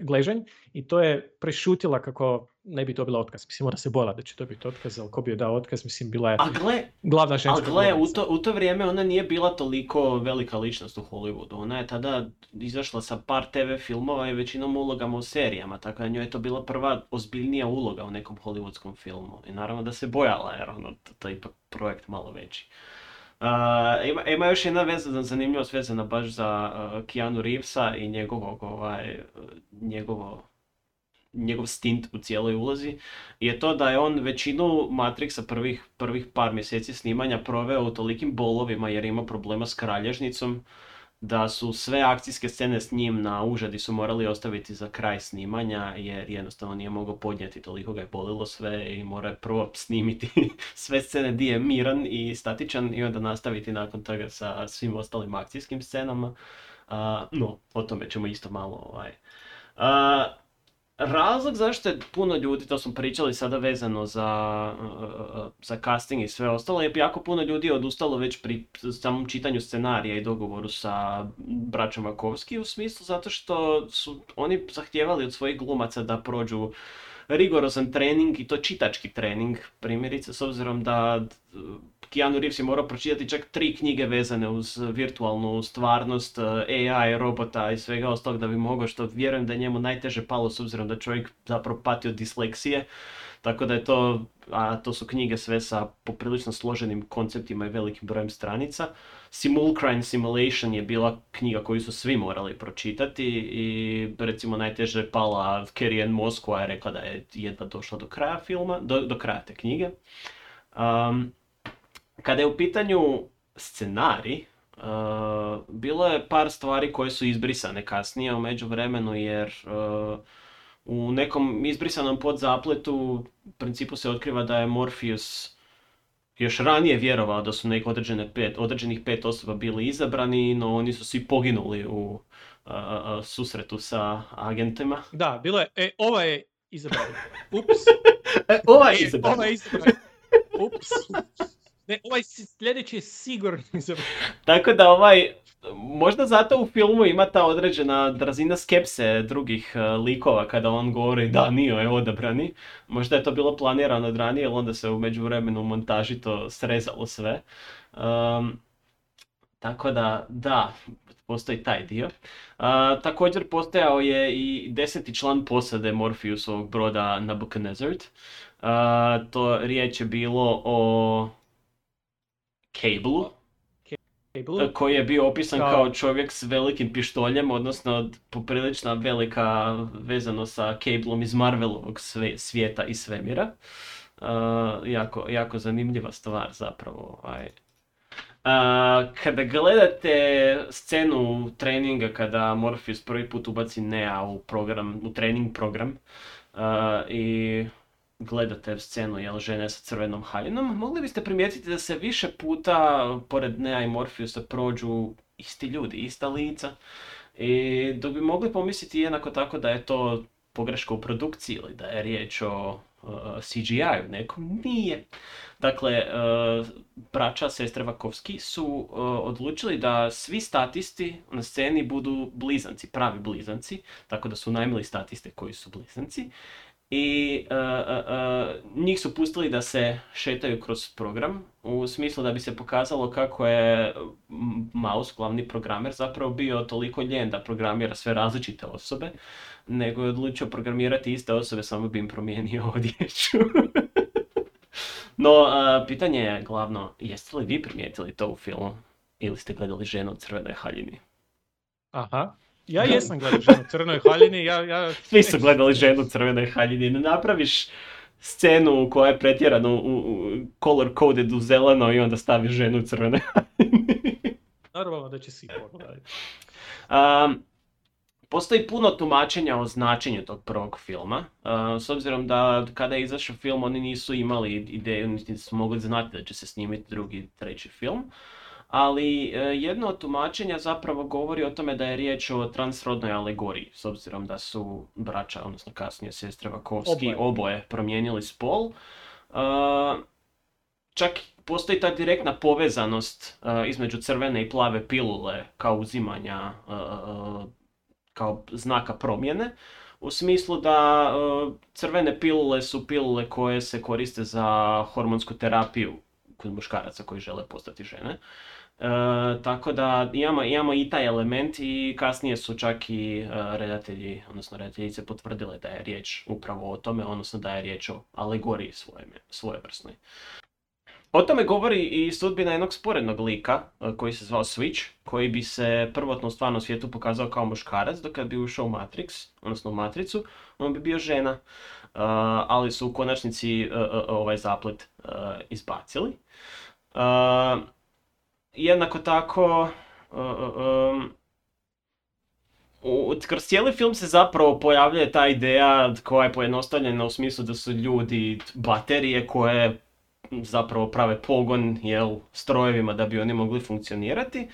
gležanj i to je prešutila kako ne bi dobila otkaz. Mislim, ona se bojala da će dobiti otkaz, ali ko bi joj dao otkaz, mislim, bila je glavna ženska. A gle, u to vrijeme ona nije bila toliko velika ličnost u Hollywoodu. Ona je tada izašla sa par TV filmova i većinom ulogama u serijama, tako da njoj je to bila prva ozbiljnija uloga u nekom hollywoodskom filmu. I naravno da se bojala, jer ono, to je ipak projekt malo veći. Ima još jedna zanimljivost vezana baš za Keanu Reevesa i njegovo njegov stint u cijeloj ulozi je to da je on većinu Matrixa prvih par mjeseci snimanja proveo u tolikim bolovima jer ima problema s kralježnicom da su sve akcijske scene s njim na užadi su morali ostaviti za kraj snimanja jer jednostavno nije mogao podnijeti, toliko ga je bolilo sve i mora prvo snimiti sve scene di je miran i statičan i onda nastaviti nakon toga sa svim ostalim akcijskim scenama. No, o tome ćemo isto malo razlog zašto je puno ljudi, to smo pričali sada vezano za casting i sve ostalo, je jako puno ljudi odustalo već pri samom čitanju scenarija i dogovoru sa braćom Wachowski u smislu zato što su oni zahtijevali od svojih glumaca da prođu rigorozan trening i to čitački trening, primjerice, s obzirom da Keanu Reeves je morao pročitati čak 3 knjige vezane uz virtualnu stvarnost, AI, robota i svega ostalog da bi mogao, što vjerujem da je njemu najteže palo s obzirom da čovjek zapravo pati od disleksije, tako da je to, a to su knjige sve sa poprilično složenim konceptima i velikim brojem stranica. Simulcrine Simulation je bila knjiga koju su svi morali pročitati i recimo najteže je pala Carrie-Anne Moss koja je rekla da je jedva došla do kraja filma, do kraja te knjige. Kada je u pitanju scenarij, bilo je par stvari koje su izbrisane kasnije u međuvremenu jer u nekom izbrisanom podzapletu u principu se otkriva da je Morpheus još ranije vjerovao da su neko određenih 5 osoba bili izabrani, no oni su svi poginuli u susretu sa agentima. Da, bilo je, ova je izabran. Ups. Ova je izabran. Ups. Ne, ovaj sljedeći je sigurno izabran. Tako da možda zato u filmu ima ta određena razina skepse drugih likova kada on govori da Neo je odabrani. Možda je to bilo planirano od ranije, ali onda se u međuvremenu u montaži to srezalo sve. Tako da, da, postoji taj dio. Također postojao je i 10. član posade Morpheusovog broda Nabucconazor. To riječ je bilo o Cable-u. Koji je bio opisan kao čovjek s velikim pištoljem, odnosno poprilična velika vezano sa Cableom iz Marvelovog svijeta i svemira. Jako zanimljiva stvar zapravo. Kada gledate scenu treninga kada Morpheus prvi put ubaci Nea u trening program i gledate scenu žene sa crvenom haljinom, mogli biste primijetiti da se više puta pored Nea i Morpheusa prođu isti ljudi, ista lica. I dok bi mogli pomisliti jednako tako da je to pogreška u produkciji ili da je riječ o CGI-u nekom, nije. Dakle, braća sestre Wachowski su odlučili da svi statisti na sceni budu blizanci, pravi blizanci, tako da su najmili statiste koji su blizanci. I njih su pustili da se šetaju kroz program u smislu da bi se pokazalo kako je Mouse, glavni programer, zapravo bio toliko ljen da programira sve različite osobe, nego je odlučio programirati iste osobe, samo bi im promijenio odjeću. No, pitanje je glavno, jeste li vi primijetili to u filmu ili ste gledali ženu u crvenoj haljini? Aha. Ja jesam gledao ženu u crvenoj haljini, Svi su gledali ženu u crvenoj haljini, ne napraviš scenu koja je pretjerana u color-coded u zeleno i onda staviš ženu u crvenoj haljini. Normalno da će svi pogledati. Postoji puno tumačenja o značenju tog prvog filma, s obzirom da kada je izašao film oni nisu imali ideju, niti su mogli znati da će se snimiti drugi, treći film. Ali jedno od tumačenja zapravo govori o tome da je riječ o transrodnoj alegoriji, s obzirom da su braća, odnosno kasnije sestre Wachowski, oboje promijenili spol. Čak postoji ta direktna povezanost između crvene i plave pilule kao uzimanja, kao znaka promjene. U smislu da crvene pilule su pilule koje se koriste za hormonsku terapiju kod muškaraca koji žele postati žene. Tako da imamo i taj element i kasnije su čak i redatelji, odnosno redateljice potvrdile da je riječ upravo o tome, odnosno da je riječ o alegoriji svojevrsnoj. O tome govori i sudbina jednog sporednog lika koji se zvao Switch, koji bi se prvotno u stvarnom svijetu pokazao kao muškarac, dok kad bi ušao u Matrix, odnosno u Matricu, on bi bio žena. Ali su u konačnici ovaj zaplet izbacili. Jednako tako, kroz cijeli film se zapravo pojavljuje ta ideja koja je pojednostavljena u smislu da su ljudi baterije koje zapravo prave pogon strojevima da bi oni mogli funkcionirati.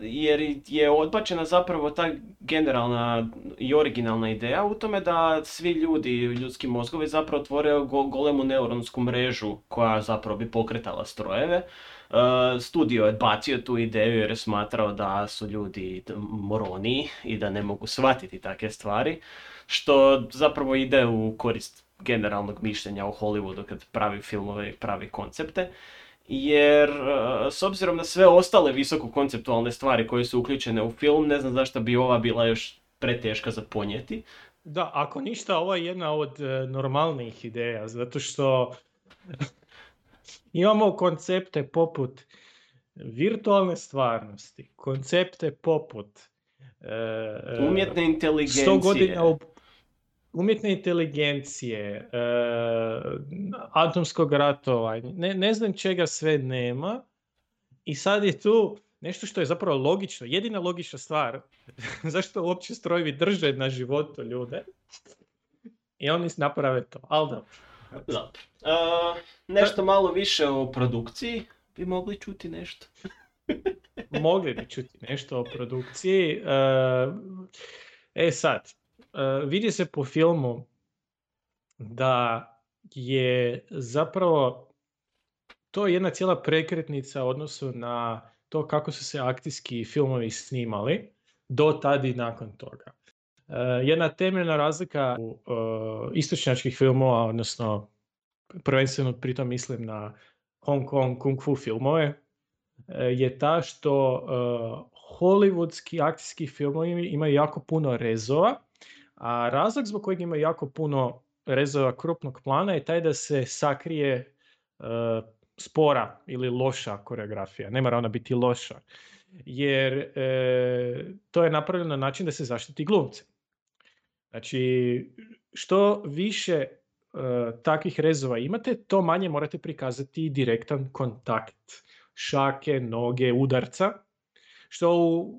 Jer je odbačena zapravo ta generalna i originalna ideja u tome da svi ljudi, ljudski mozgovi zapravo tvore golemu neuronsku mrežu koja zapravo bi pokretala strojeve. Studio je bacio tu ideju jer je smatrao da su ljudi moroni i da ne mogu shvatiti takve stvari, što zapravo ide u korist generalnog mišljenja u Hollywoodu kad pravi filmove i pravi koncepte. Jer s obzirom na sve ostale visoko konceptualne stvari koje su uključene u film, ne znam zašto bi ova bila još preteška za ponijeti. Da, ako ništa, ova je jedna od normalnih ideja, zato što imamo koncepte poput virtualne stvarnosti, koncepte poput umjetne inteligencije, 100 godina umjetne inteligencije, atomskog ratovanja, ne znam čega sve nema. I sad je tu nešto što je zapravo logično, jedina logična stvar, zašto uopće strojevi drže na životu ljude, i oni naprave to, ali dobro. Nešto malo više o produkciji, bi mogli čuti nešto. Mogli bi čuti nešto o produkciji. Sad, vidi se po filmu da je zapravo to jedna cijela prekretnica u odnosu na to kako su se akcijski filmovi snimali do tad i nakon toga. Jedna temeljna razlika u istočnjačkih filmova, odnosno prvenstveno pritom mislim na Hong Kong kung fu filmove, je ta što hollywoodski akcijski filmovi imaju jako puno rezova. A razlog zbog kojeg ima jako puno rezova krupnog plana je taj da se sakrije spora ili loša koreografija. Ne mora ona biti loša, jer to je napravljeno na način da se zaštiti glumce. Znači, što više takvih rezova imate, to manje morate prikazati direktan kontakt. Šake, noge, udarca. Što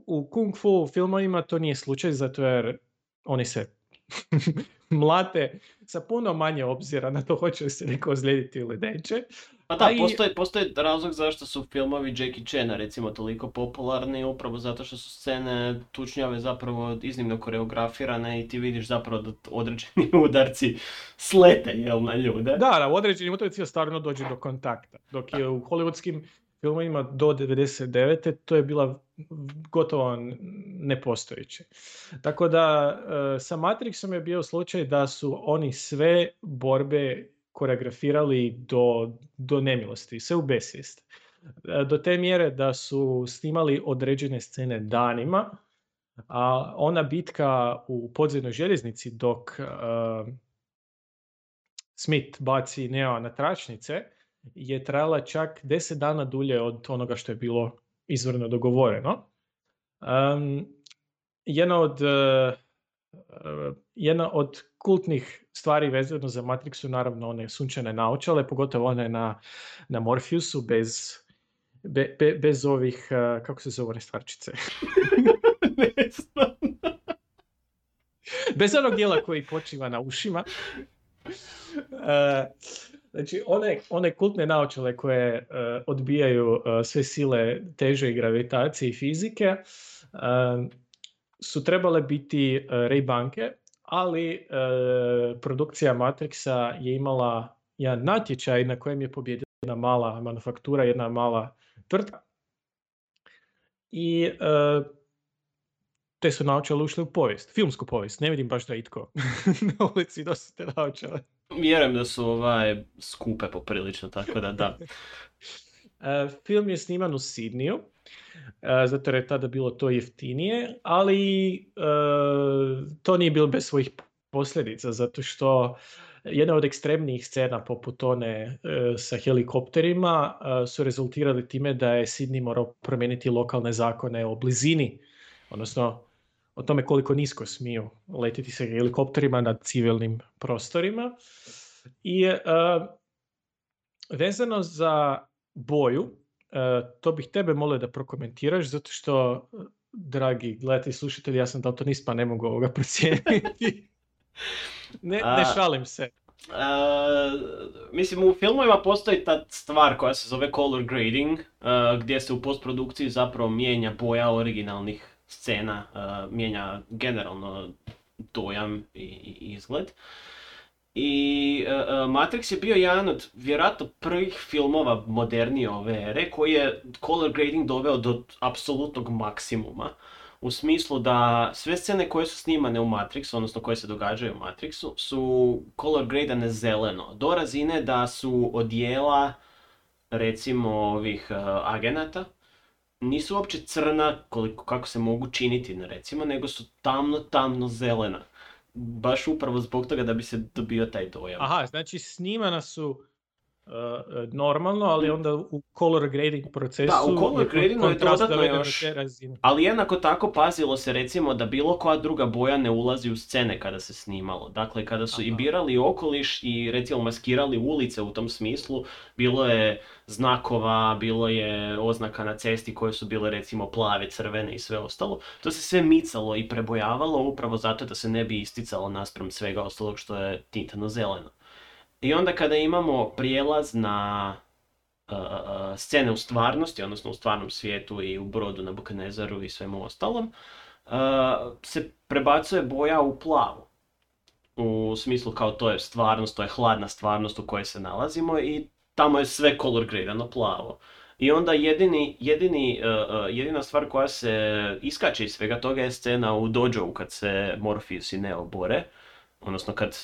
u kung fu filmovima to nije slučaj, zato jer oni se mlate sa puno manje obzira na to hoće li se neko ozlijediti ili neće. Pa da, postoji razlog zašto su filmovi Jackie Chana recimo toliko popularni, upravo zato što su scene tučnjave zapravo iznimno koreografirane i ti vidiš zapravo da određeni udarci slete na ljude. Da, određeni udarci stvarno dođu do kontakta, dok je u hollywoodskim filmovima do 99. to je bila gotovo nepostojeće. Tako da sa Matrixom je bio slučaj da su oni sve borbe koreografirali do nemilosti, sve u besvijest. Do te mjere da su snimali određene scene danima, a ona bitka u podzemnoj željeznici dok Smith baci Neo na tračnice je trajala čak 10 dana dulje od onoga što je bilo izvorno dogovoreno. Jedna od kultnih stvari vezano za Matrix su naravno one sunčane naočale, pogotovo one na Morpheusu bez ovih, kako se zove one stvarčice? Ne znam. Bez onog dijela koji počiva na ušima. Znači, one kultne naočale koje odbijaju sve sile teže i gravitacije i fizike su trebale biti Ray-Banke, ali produkcija Matrixa je imala jedan natječaj na kojem je pobjedila jedna mala manufaktura, jedna mala tvrtka. I te su naočale ušle u povijest, filmsku povijest. Ne vidim baš da itko na ulici nosi te naočale. Vjerujem da su skupe poprilično, tako da. Film je sniman u Sidniju, zato je tada bilo to jeftinije, ali to nije bilo bez svojih posljedica, zato što jedna od ekstremnijih scena poput one sa helikopterima su rezultirali time da je Sidnij morao promijeniti lokalne zakone o blizini, odnosno o tome koliko nisko smiju letiti sa helikopterima nad civilnim prostorima. I vezano za boju, to bih tebe molio da prokomentiraš, zato što, dragi gledatelji i slušatelji, ja sam daltonist pa ne mogu ovoga procijeniti. Ne šalim se. Mislim, u filmovima postoji ta stvar koja se zove color grading, gdje se u postprodukciji zapravo mijenja boja originalnih scena, mijenja generalno dojam i izgled. I Matrix je bio jedan od vjerojatno prvih filmova modernije ove ere koji je color grading doveo do apsolutnog maksimuma. U smislu da sve scene koje su snimane u Matrixu, odnosno koje se događaju u Matrixu, su color gradane zeleno. Do razine da su odjela, recimo, ovih agenata, nisu uopće crna kako se mogu činiti, recimo, nego su tamno zelena. Baš upravo zbog toga da bi se dobio taj dojam. Aha, znači snimana su normalno, ali onda u color grading procesu... Da, u color gradingu je dodatno još, ali jednako tako pazilo se recimo da bilo koja druga boja ne ulazi u scene kada se snimalo. Dakle, kada su i birali okoliš i recimo maskirali ulice u tom smislu, bilo je znakova, bilo je oznaka na cesti koje su bile recimo plave, crvene i sve ostalo. To se sve micalo i prebojavalo upravo zato da se ne bi isticalo naspram svega ostalog što je tintano zeleno. I onda kada imamo prijelaz na scene u stvarnosti, odnosno u stvarnom svijetu i u brodu na Bukenezaru i svemu ostalom, se prebacuje boja u plavu. U smislu kao to je stvarnost, to je hladna stvarnost u kojoj se nalazimo i tamo je sve color gradano plavo. I onda jedina stvar koja se iskače iz svega toga je scena u dođovu kad se Morpheus i Neo bore, odnosno kad...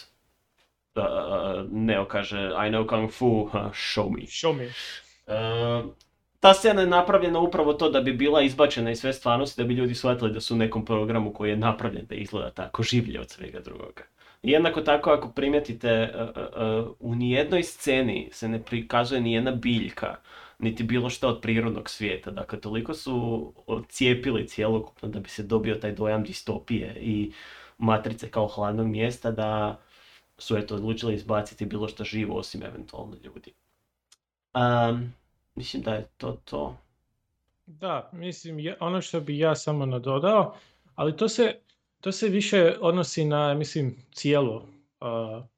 Neo kaže, I know Kung Fu, show me. Show me. Ta scena je napravljena upravo to da bi bila izbačena iz sve stvarnosti, da bi ljudi shvatili da su u nekom programu koji je napravljen da izgleda tako življe od svega drugoga. Jednako tako ako primijetite, u nijednoj sceni se ne prikazuje nijedna biljka, niti bilo što od prirodnog svijeta. Dakle, toliko su odcijepili cjelokupno da bi se dobio taj dojam distopije i matrice kao hladnog mjesta da... su eto odlučili izbaciti bilo što živo osim eventualno ljudi. Mislim da je to. Da, mislim, ono što bi ja samo nadodao, ali to se više odnosi na, mislim, cijelu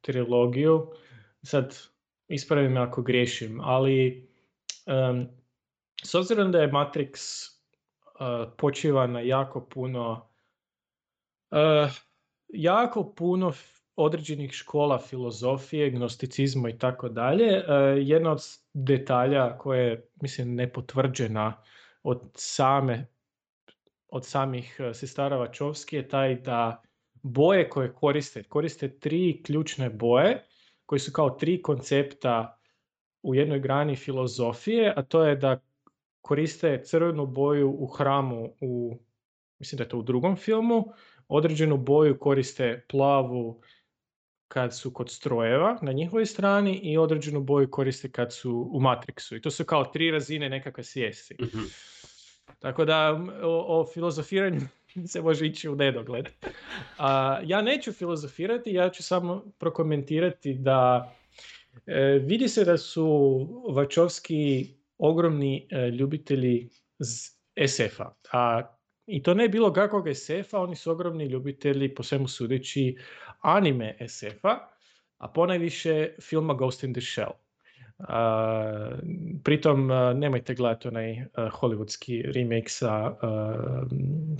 trilogiju. Sad ispravi me ako griješim, ali s obzirom da je Matrix počiva na jako puno određenih škola filozofije, gnosticizma i tako dalje. Jedna od detalja koja je, mislim, nepotvrđena od samih sestara Wachowski je taj da boje koje koriste tri ključne boje koji su kao tri koncepta u jednoj grani filozofije, a to je da koriste crvenu boju u hramu u, mislim da je to u drugom filmu, određenu boju koriste plavu kad su kod strojeva na njihovoj strani i određenu boju koriste kad su u Matrixu. I to su kao tri razine nekakve svijesti. Mm-hmm. Tako da o filozofiranju se može ići u nedogled. Ja neću filozofirati, ja ću samo prokomentirati da vidi se da su Wachowski ogromni ljubitelji SF-a. I to ne je bilo kakvog SF-a, oni su ogromni ljubitelji, po svemu sudeći, anime SF-a, a ponajviše filma Ghost in the Shell. Pritom nemojte gledati onaj hollywoodski remake sa,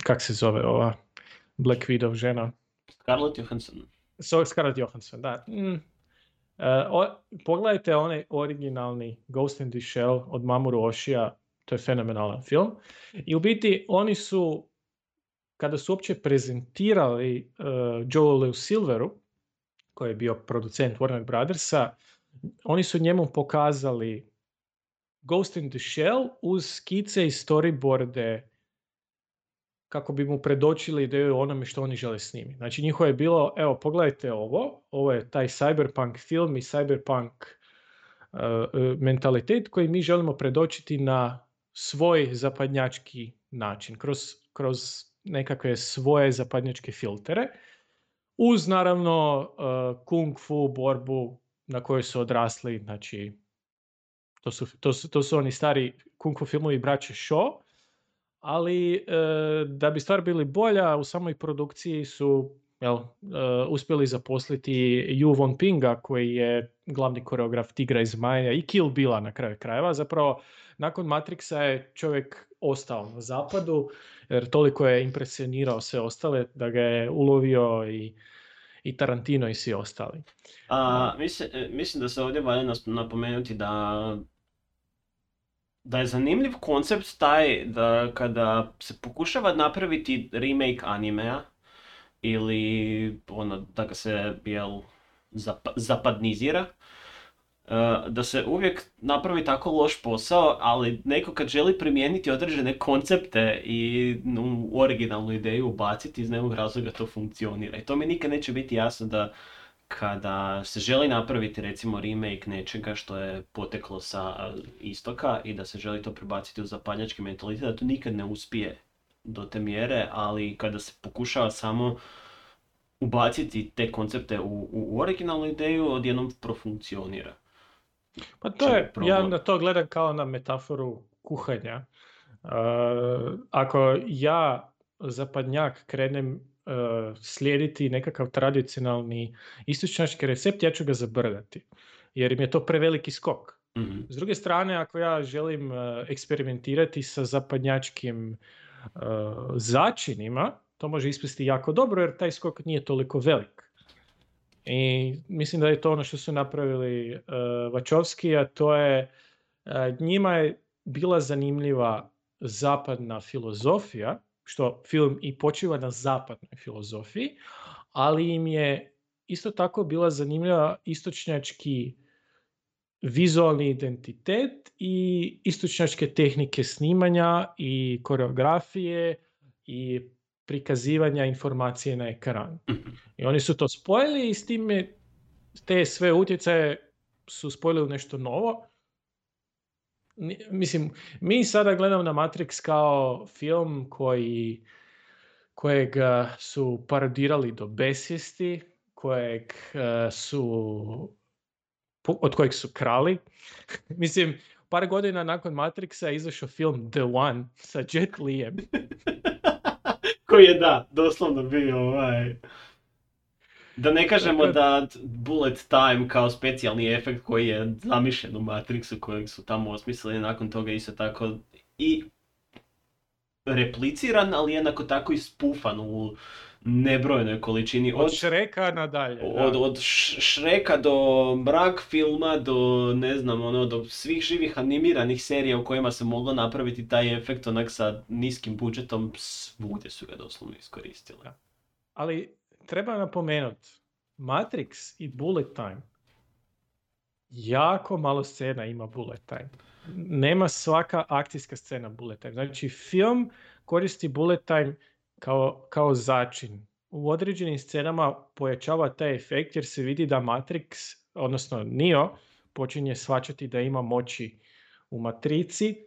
kak se zove ova Black Widow žena? Scarlett Johansson. Scarlett Johansson, da. Pogledajte onaj originalni Ghost in the Shell od Mamoru Oshia. To je fenomenalan film. I u biti oni su, kada su uopće prezentirali Joelu Silveru, koji je bio producent Warner Brothersa, oni su njemu pokazali Ghost in the Shell uz skice i storyboarde kako bi mu predočili ideju o onome što oni žele snimiti. Znači njihovo je bilo, evo pogledajte ovo je taj cyberpunk film i cyberpunk mentalitet koji mi želimo predočiti na svoj zapadnjački način, kroz nekakve svoje zapadnjačke filtere, uz naravno kung fu borbu na kojoj su odrasli, znači to su oni stari kung fu filmovi braće Shaw, ali da bi stvar bili bolja, u samoj produkciji su uspjeli zaposliti Yu Von Pinga, koji je glavni koreograf Tigra i Zmaja i Kill Billa na kraju krajeva. Zapravo, nakon Matrixa je čovjek ostao na zapadu, jer toliko je impresionirao sve ostale da ga je ulovio i Tarantino i svi ostali. Mislim da se ovdje valja napomenuti da je zanimljiv koncept taj da kada se pokušava napraviti remake animea ili ono, da ga se zapadnizira, da se uvijek napravi tako loš posao, ali neko kad želi primijeniti određene koncepte i originalnu ideju ubaciti, iz nekog razloga to funkcionira. I to mi nikad neće biti jasno da kada se želi napraviti recimo remake nečega što je poteklo sa istoka i da se želi to prebaciti u zapadnjački mentalitet, da to nikad ne uspije do te mjere, ali kada se pokušava samo ubaciti te koncepte u originalnu ideju, odjednom profunkcionira. Pa to je, ja na to gledam kao na metaforu kuhanja. Ako ja, zapadnjak, krenem slijediti nekakav tradicionalni istočnjački recept, ja ću ga zabrdati, jer im je to preveliki skok. Mm-hmm. S druge strane, ako ja želim eksperimentirati sa zapadnjačkim začinima, to može ispasti jako dobro, jer taj skok nije toliko velik. I mislim da je to ono što su napravili Wachowski, a to je, njima je bila zanimljiva zapadna filozofija, što film i počiva na zapadnoj filozofiji, ali im je isto tako bila zanimljiva istočnjački vizualni identitet i istočnjačke tehnike snimanja i koreografije i prikazivanja informacije na ekran. I oni su to spojili i s time te sve utjecaje su spojili u nešto novo. Mislim, mi sada gledamo na Matrix kao film kojeg su parodirali do besvijesti, od kojeg su krali. Mislim, par godina nakon Matrixa je izašao film The One sa Jet Lijem. Koji je, doslovno bio ovaj... Da ne kažemo da bullet time kao specijalni efekt koji je zamišljen u Matrixu, kojeg su tamo osmislili, nakon toga isto tako i repliciran, ali jednako tako i spufan u nebrojnoj količini. Od Šreka nadalje. Od Šreka do mrak filma, do ne znam, do svih živih animiranih serija u kojima se moglo napraviti taj efekt onak sa niskim budžetom, svugdje su ga doslovno iskoristili. Ali treba napomenuti, Matrix i Bullet Time, jako malo scena ima Bullet Time. Nema svaka akcijska scena Bullet Time. Znači, film koristi Bullet Time kao začin. U određenim scenama pojačava taj efekt jer se vidi da Matrix, odnosno Neo, počinje shvaćati da ima moći u Matrici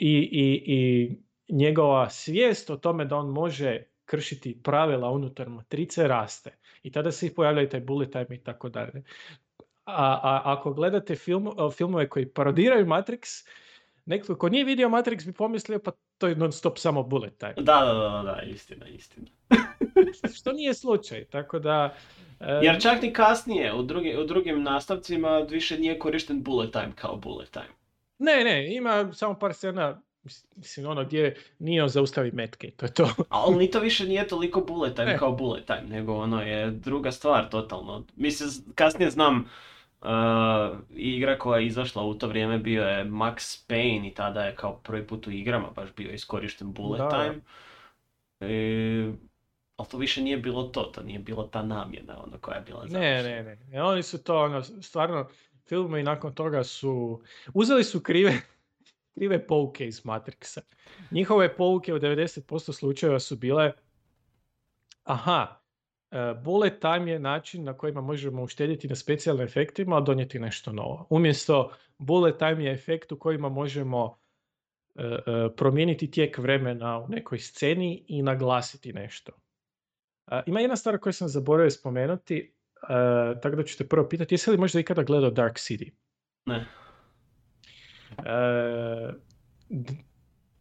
i njegova svijest o tome da on može kršiti pravila unutar Matrice raste. I tada se pojavljaju taj bullet time i tako dalje. A ako gledate filmove koji parodiraju Matrix, netko ko nije vidio Matrix bi pomislio pa to je non stop samo bullet time. Da, istina. Što nije slučaj, tako da... Jer čak ni kasnije u drugim nastavcima više nije korišten bullet time kao bullet time. Ne, ima samo par scena, mislim ono gdje Neo zaustavi metke, to je to. Ali ni to više nije toliko bullet time kao bullet time, nego ono je druga stvar totalno. Mislim, kasnije znam... igra koja je izašla u to vrijeme bio je Max Payne i tada je kao prvi put u igrama baš bio iskorišten bullet time. Ali to više nije bilo to nije bila ta namjena ono koja je bila završena. Ne, oni su to stvarno, filmovi nakon toga su, uzeli su krive krive pouke iz Matrixa. Njihove pouke u 90% slučajeva su bile bullet time je način na kojima možemo uštediti na specijalnim efektima, a donijeti nešto novo. Umjesto bullet time je efekt u kojima možemo promijeniti tijek vremena u nekoj sceni i naglasiti nešto. Ima jedna stvar koju sam zaboravio spomenuti, tako da ću te prvo pitati, jesi li možda ikada gledao Dark City? Ne.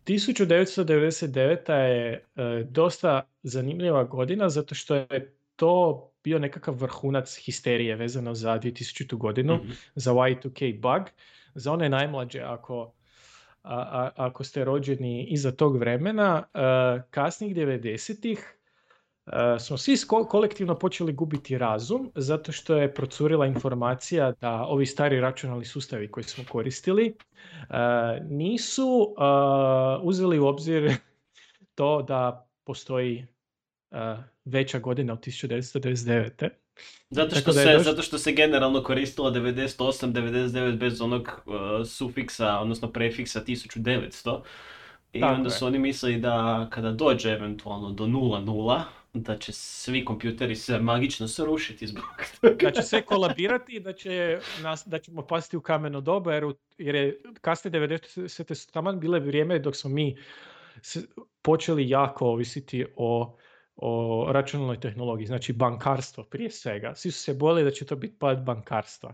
1999. je dosta zanimljiva godina zato što je to bio nekakav vrhunac histerije vezano za 2000. godinu, za Y2K bug. Za one najmlađe, ako ste rođeni iza tog vremena, kasnih 90-ih smo svi kolektivno počeli gubiti razum zato što je procurila informacija da ovi stari računalni sustavi koji smo koristili nisu uzeli u obzir to da postoji veća godina od 1999. Zato što se generalno koristilo 98, 99 bez onog sufiksa, odnosno prefiksa 1900. I tako onda su oni mislili da kada dođe eventualno do 00, da će svi kompjuteri se magično srušiti zbog toga. Da će sve kolabirati i da ćemo pasti u kameno doba, jer je kasne 90-te su taman bile vrijeme dok smo mi počeli jako ovisiti o računalnoj tehnologiji, znači bankarstvo prije svega. Svi su se bojali da će to biti pad bankarstva.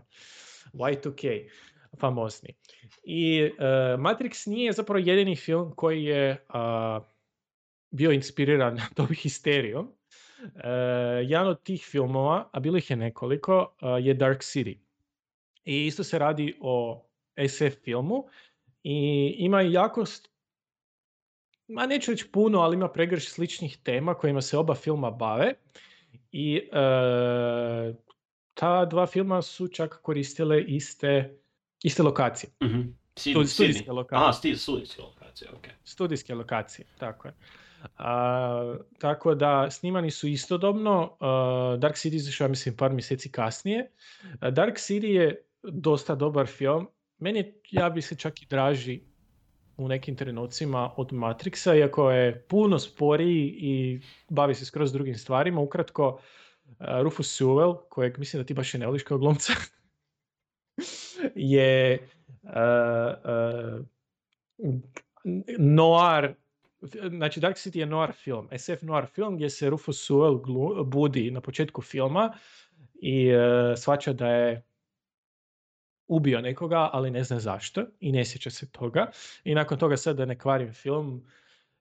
Y2K, famozni. I Matrix nije zapravo jedini film koji je bio inspiriran tom histerijom. Jedan od tih filmova, a bilo ih je nekoliko, je Dark City. I isto se radi o SF filmu i ima jako, neću reći puno, ali ima pregršt sličnih tema kojima se oba filma bave. I ta dva filma su čak koristile iste lokacije. Mm-hmm. Studijske lokacije. Studijske lokacije, ok. Studijske lokacije, tako je. Tako da snimani su istodobno. Dark City izašao, mislim, par mjeseci kasnije. Dark City je dosta dobar film. Ja bi se čak i draži u nekim trenucima od Matrixa, iako je puno sporiji i bavi se skroz drugim stvarima. Ukratko, Rufus Sewell, kojeg mislim da ti baš i ne voliš kao glumca, je noir, znači Dark City je noir film, SF noir film gdje se Rufus Sewell budi na početku filma i shvaća da je ubio nekoga, ali ne zna zašto i ne sjeća se toga. I nakon toga, sad da ne kvarim film,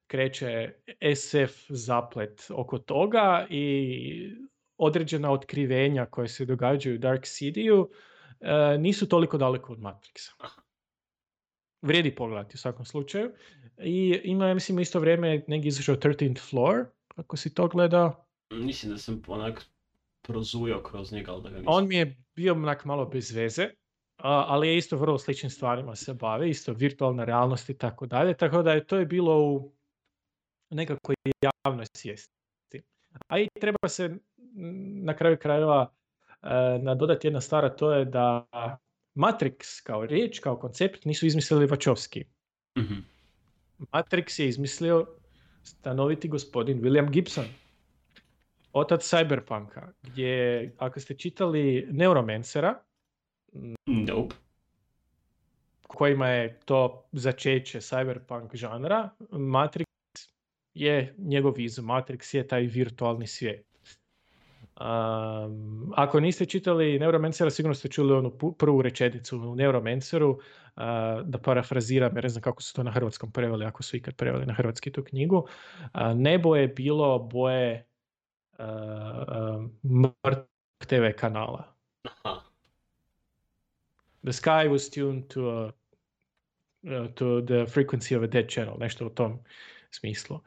kreće SF zaplet oko toga i određena otkrivenja koje se događaju u Dark Cityu nisu toliko daleko od Matrixa. Vrijedi pogledati u svakom slučaju. I ima, mislim, isto vrijeme negdje izašao 13th Floor, ako si to gledao. Mislim da sam onak prozujao kroz njega, ali da ga nisam. On mi je bio onak malo bez veze, ali je isto vrlo sličnim stvarima se bave, isto virtualna realnost i tako dalje, tako da je to je bilo u nekakvoj javnoj svijesti. A i treba se na kraju krajeva nadodati jedna stvar, to je da Matrix kao riječ, kao koncept nisu izmislili Wachowski. Mm-hmm. Matrix je izmislio stanoviti gospodin William Gibson, otac cyberpunka, gdje, ako ste čitali Neuromancera, nope, kojima je to začeće cyberpunk žanra, Matrix je njegov izum, Matrix je taj virtualni svijet. Ako niste čitali Neuromancera, sigurno ste čuli onu prvu rečenicu u Neuromanceru, da parafraziram, jer ne znam kako su to na hrvatskom preveli, ako su ikad preveli na hrvatski tu knjigu. Nebo je bilo boje mrtvog TV kanala. The sky was tuned to the frequency of a dead channel, nešto u tom smislu.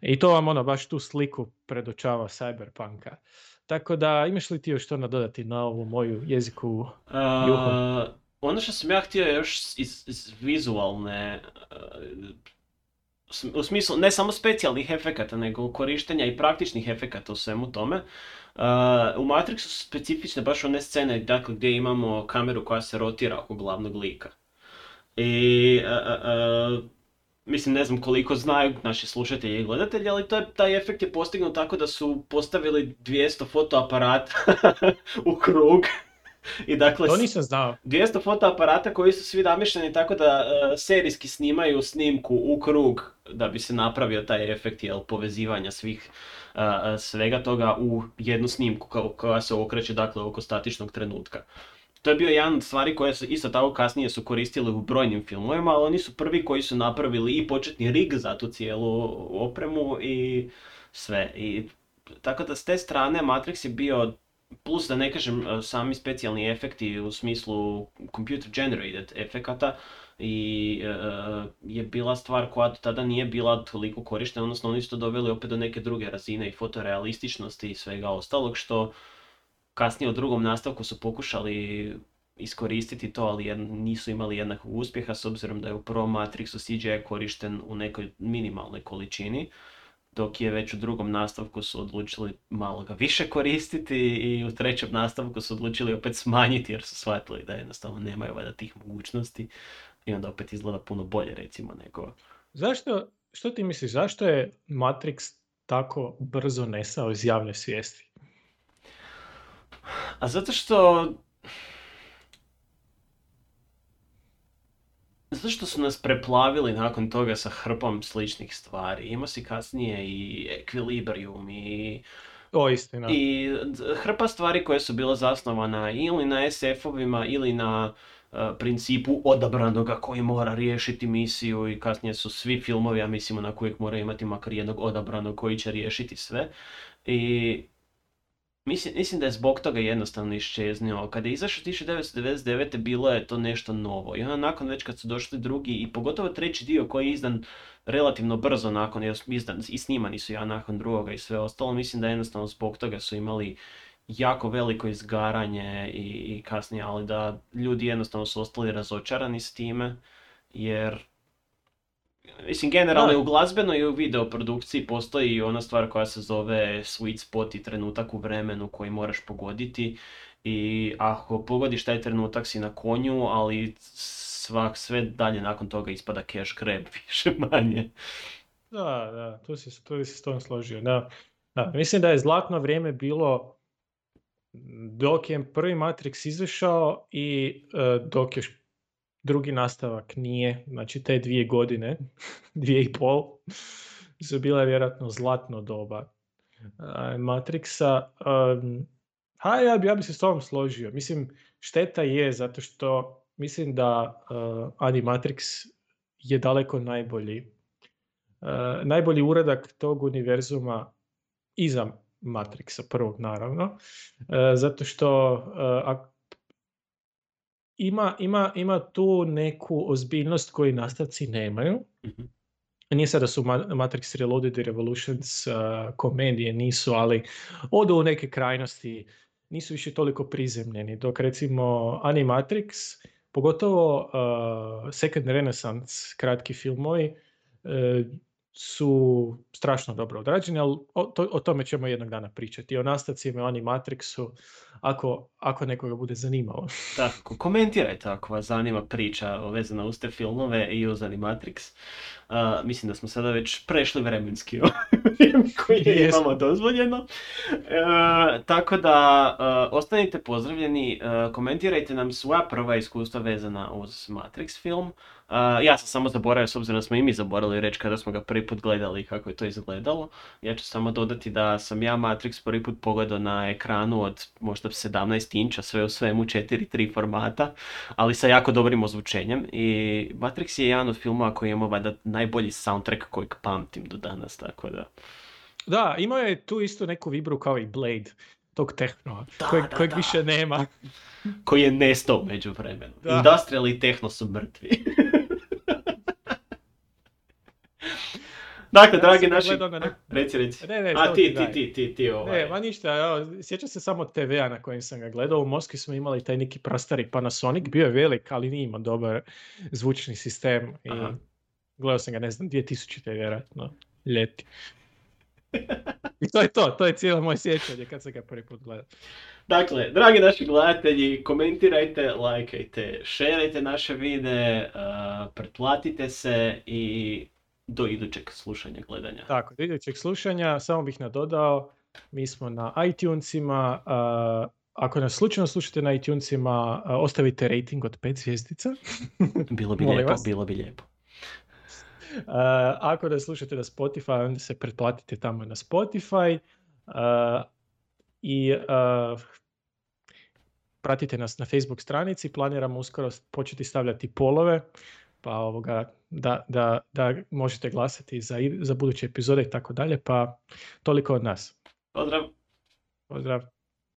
I to vam baš tu sliku predočava cyberpunka. Tako da, imaš li ti još što nadodati na ovu moju jeziku? Ono što sam ja htio još iz vizualne, u smislu ne samo specijalnih efekata, nego korištenja i praktičnih efekata u svemu tome. U Matrixu su specifične baš one scene, dakle, gdje imamo kameru koja se rotira oko glavnog lika. I mislim, ne znam koliko znaju naši slušatelji i gledatelji, ali to je, taj efekt je postignut tako da su postavili 200 fotoaparata u krug. I dakle, to nisam znao. 200 fotoaparata koji su svi namišljeni tako da serijski snimaju snimku u krug da bi se napravio taj efekt povezivanja svih svega toga u jednu snimku koja se okreće dakle oko statičnog trenutka. To je bio jedan od stvari koje se isto tako kasnije su koristili u brojnim filmovima, ali oni su prvi koji su napravili i početni rig za tu cijelu opremu i sve. I, tako da s te strane Matrix je bio, plus da ne kažem sami specijalni efekti u smislu computer generated efekata, i je bila stvar koja do tada nije bila toliko korištena, odnosno oni su to doveli opet do neke druge razine i fotorealističnosti i svega ostalog, što kasnije u drugom nastavku su pokušali iskoristiti to, ali nisu imali jednakog uspjeha s obzirom da je u prvom Matrixu CGI korišten u nekoj minimalnoj količini, dok je već u drugom nastavku su odlučili malo ga više koristiti i u trećem nastavku su odlučili opet smanjiti jer su shvatili da jednostavno nemaju valjda tih mogućnosti i onda opet izgleda puno bolje recimo nego... Zašto, što ti misliš, zašto je Matrix tako brzo nesao iz javne svijesti? A zato što... Zašto su nas preplavili nakon toga sa hrpom sličnih stvari? Ima si kasnije i Equilibrium i... O, istina. I hrpa stvari koje su bila zasnovana ili na SF-ovima ili na principu odabranoga koji mora riješiti misiju, i kasnije su svi filmovi, ja mislim, na kojeg mora imati makar jednog odabranog koji će riješiti sve. I... Mislim da je zbog toga jednostavno iščeznio. Kada je izašao 1999. bilo je to nešto novo. I onda nakon već kad su došli drugi i pogotovo treći dio koji je izdan relativno brzo nakon, jer izdan, i snimani su jedan nakon drugoga i sve ostalo, mislim da jednostavno zbog toga su imali jako veliko izgaranje i kasnije, ali da ljudi jednostavno su ostali razočarani s time, jer... Mislim, generalno i u glazbenoj i u videoprodukciji postoji ona stvar koja se zove sweet spot i trenutak u vremenu koji moraš pogoditi. I ako pogodiš taj trenutak si na konju, ali sve dalje nakon toga ispada cash grab više manje. Da, tu si s tom složio. Da. Mislim da je zlatno vrijeme bilo dok je prvi Matrix izašao i dok je drugi nastavak nije, znači te 2 godine, 2,5, su bila vjerojatno zlatno doba Matrixa. Ja bi se s tom složio. Mislim, šteta je zato što mislim da Animatrix je daleko najbolji uradak tog univerzuma iza Matrixa prvog, naravno. Zato što Ima tu neku ozbiljnost koju nastavci nemaju. Mm-hmm. Nije sad da su Matrix Reloaded i Revolutions komedije, nisu, ali odu u neke krajnosti, nisu više toliko prizemljeni. Dok recimo Animatrix, pogotovo Second Renaissance, kratki filmovi, su strašno dobro odrađeni, ali o tome ćemo jednog dana pričati. O nastavcima, o Animatrixu, ako nekoga bude zanimalo. Tako, komentirajte ako vas zanima priča vezana uz te filmove i uz Animatrix. Mislim da smo sada već prešli vremenski koji imamo dozvoljeno. Tako da ostanite pozdravljeni, komentirajte nam svoja prva iskustva vezana uz Matrix film. Ja sam samo zaboravio, s obzirom da smo i mi zaboravili reći kada smo ga prvi put gledali kako je to izgledalo. Ja ću samo dodati da sam ja Matrix prvi put pogledao na ekranu od možda 17 inča, sve u svemu 4:3 formata, ali sa jako dobrim ozvučenjem. I Matrix je jedan od filmova koji ima valjda najbolji soundtrack kojeg pamtim do danas, tako da... Da, imao je tu isto neku vibru kao i Blade, tog tehnova, kojeg više nema. Koji je nestao među vremenu. Industrial i tehno su mrtvi. Dakle, ja dragi naši... Reci. Ne, ti. Ne, ma ništa, sjećam se samo TV-a na kojem sam ga gledao. U Moskvi smo imali taj neki prastari Panasonic, bio je velik, ali nije imao dobar zvučni sistem. I gledao sam ga, ne znam, 2000. vjerojatno, ljeti. I to je to, to je cijelo moje sjećanje kad sam ga prvi put gledao. Dakle, dragi naši gledatelji, komentirajte, lajkajte, šerajte naše videe, pretplatite se i do idućeg slušanja, gledanja. Tako, do idućeg slušanja, samo bih nadodao, mi smo na iTunesima, ako nas slučajno slušate na iTunesima, ostavite rating od 5 zvjezdica. Bilo bi lijepo, bilo bi lijepo. Ako nas slušate na Spotify, onda se pretplatite tamo na Spotify. I pratite nas na Facebook stranici, planiramo uskoro početi stavljati polove, pa da možete glasati za buduće epizode i tako dalje, pa toliko od nas. Pozdrav! Pozdrav!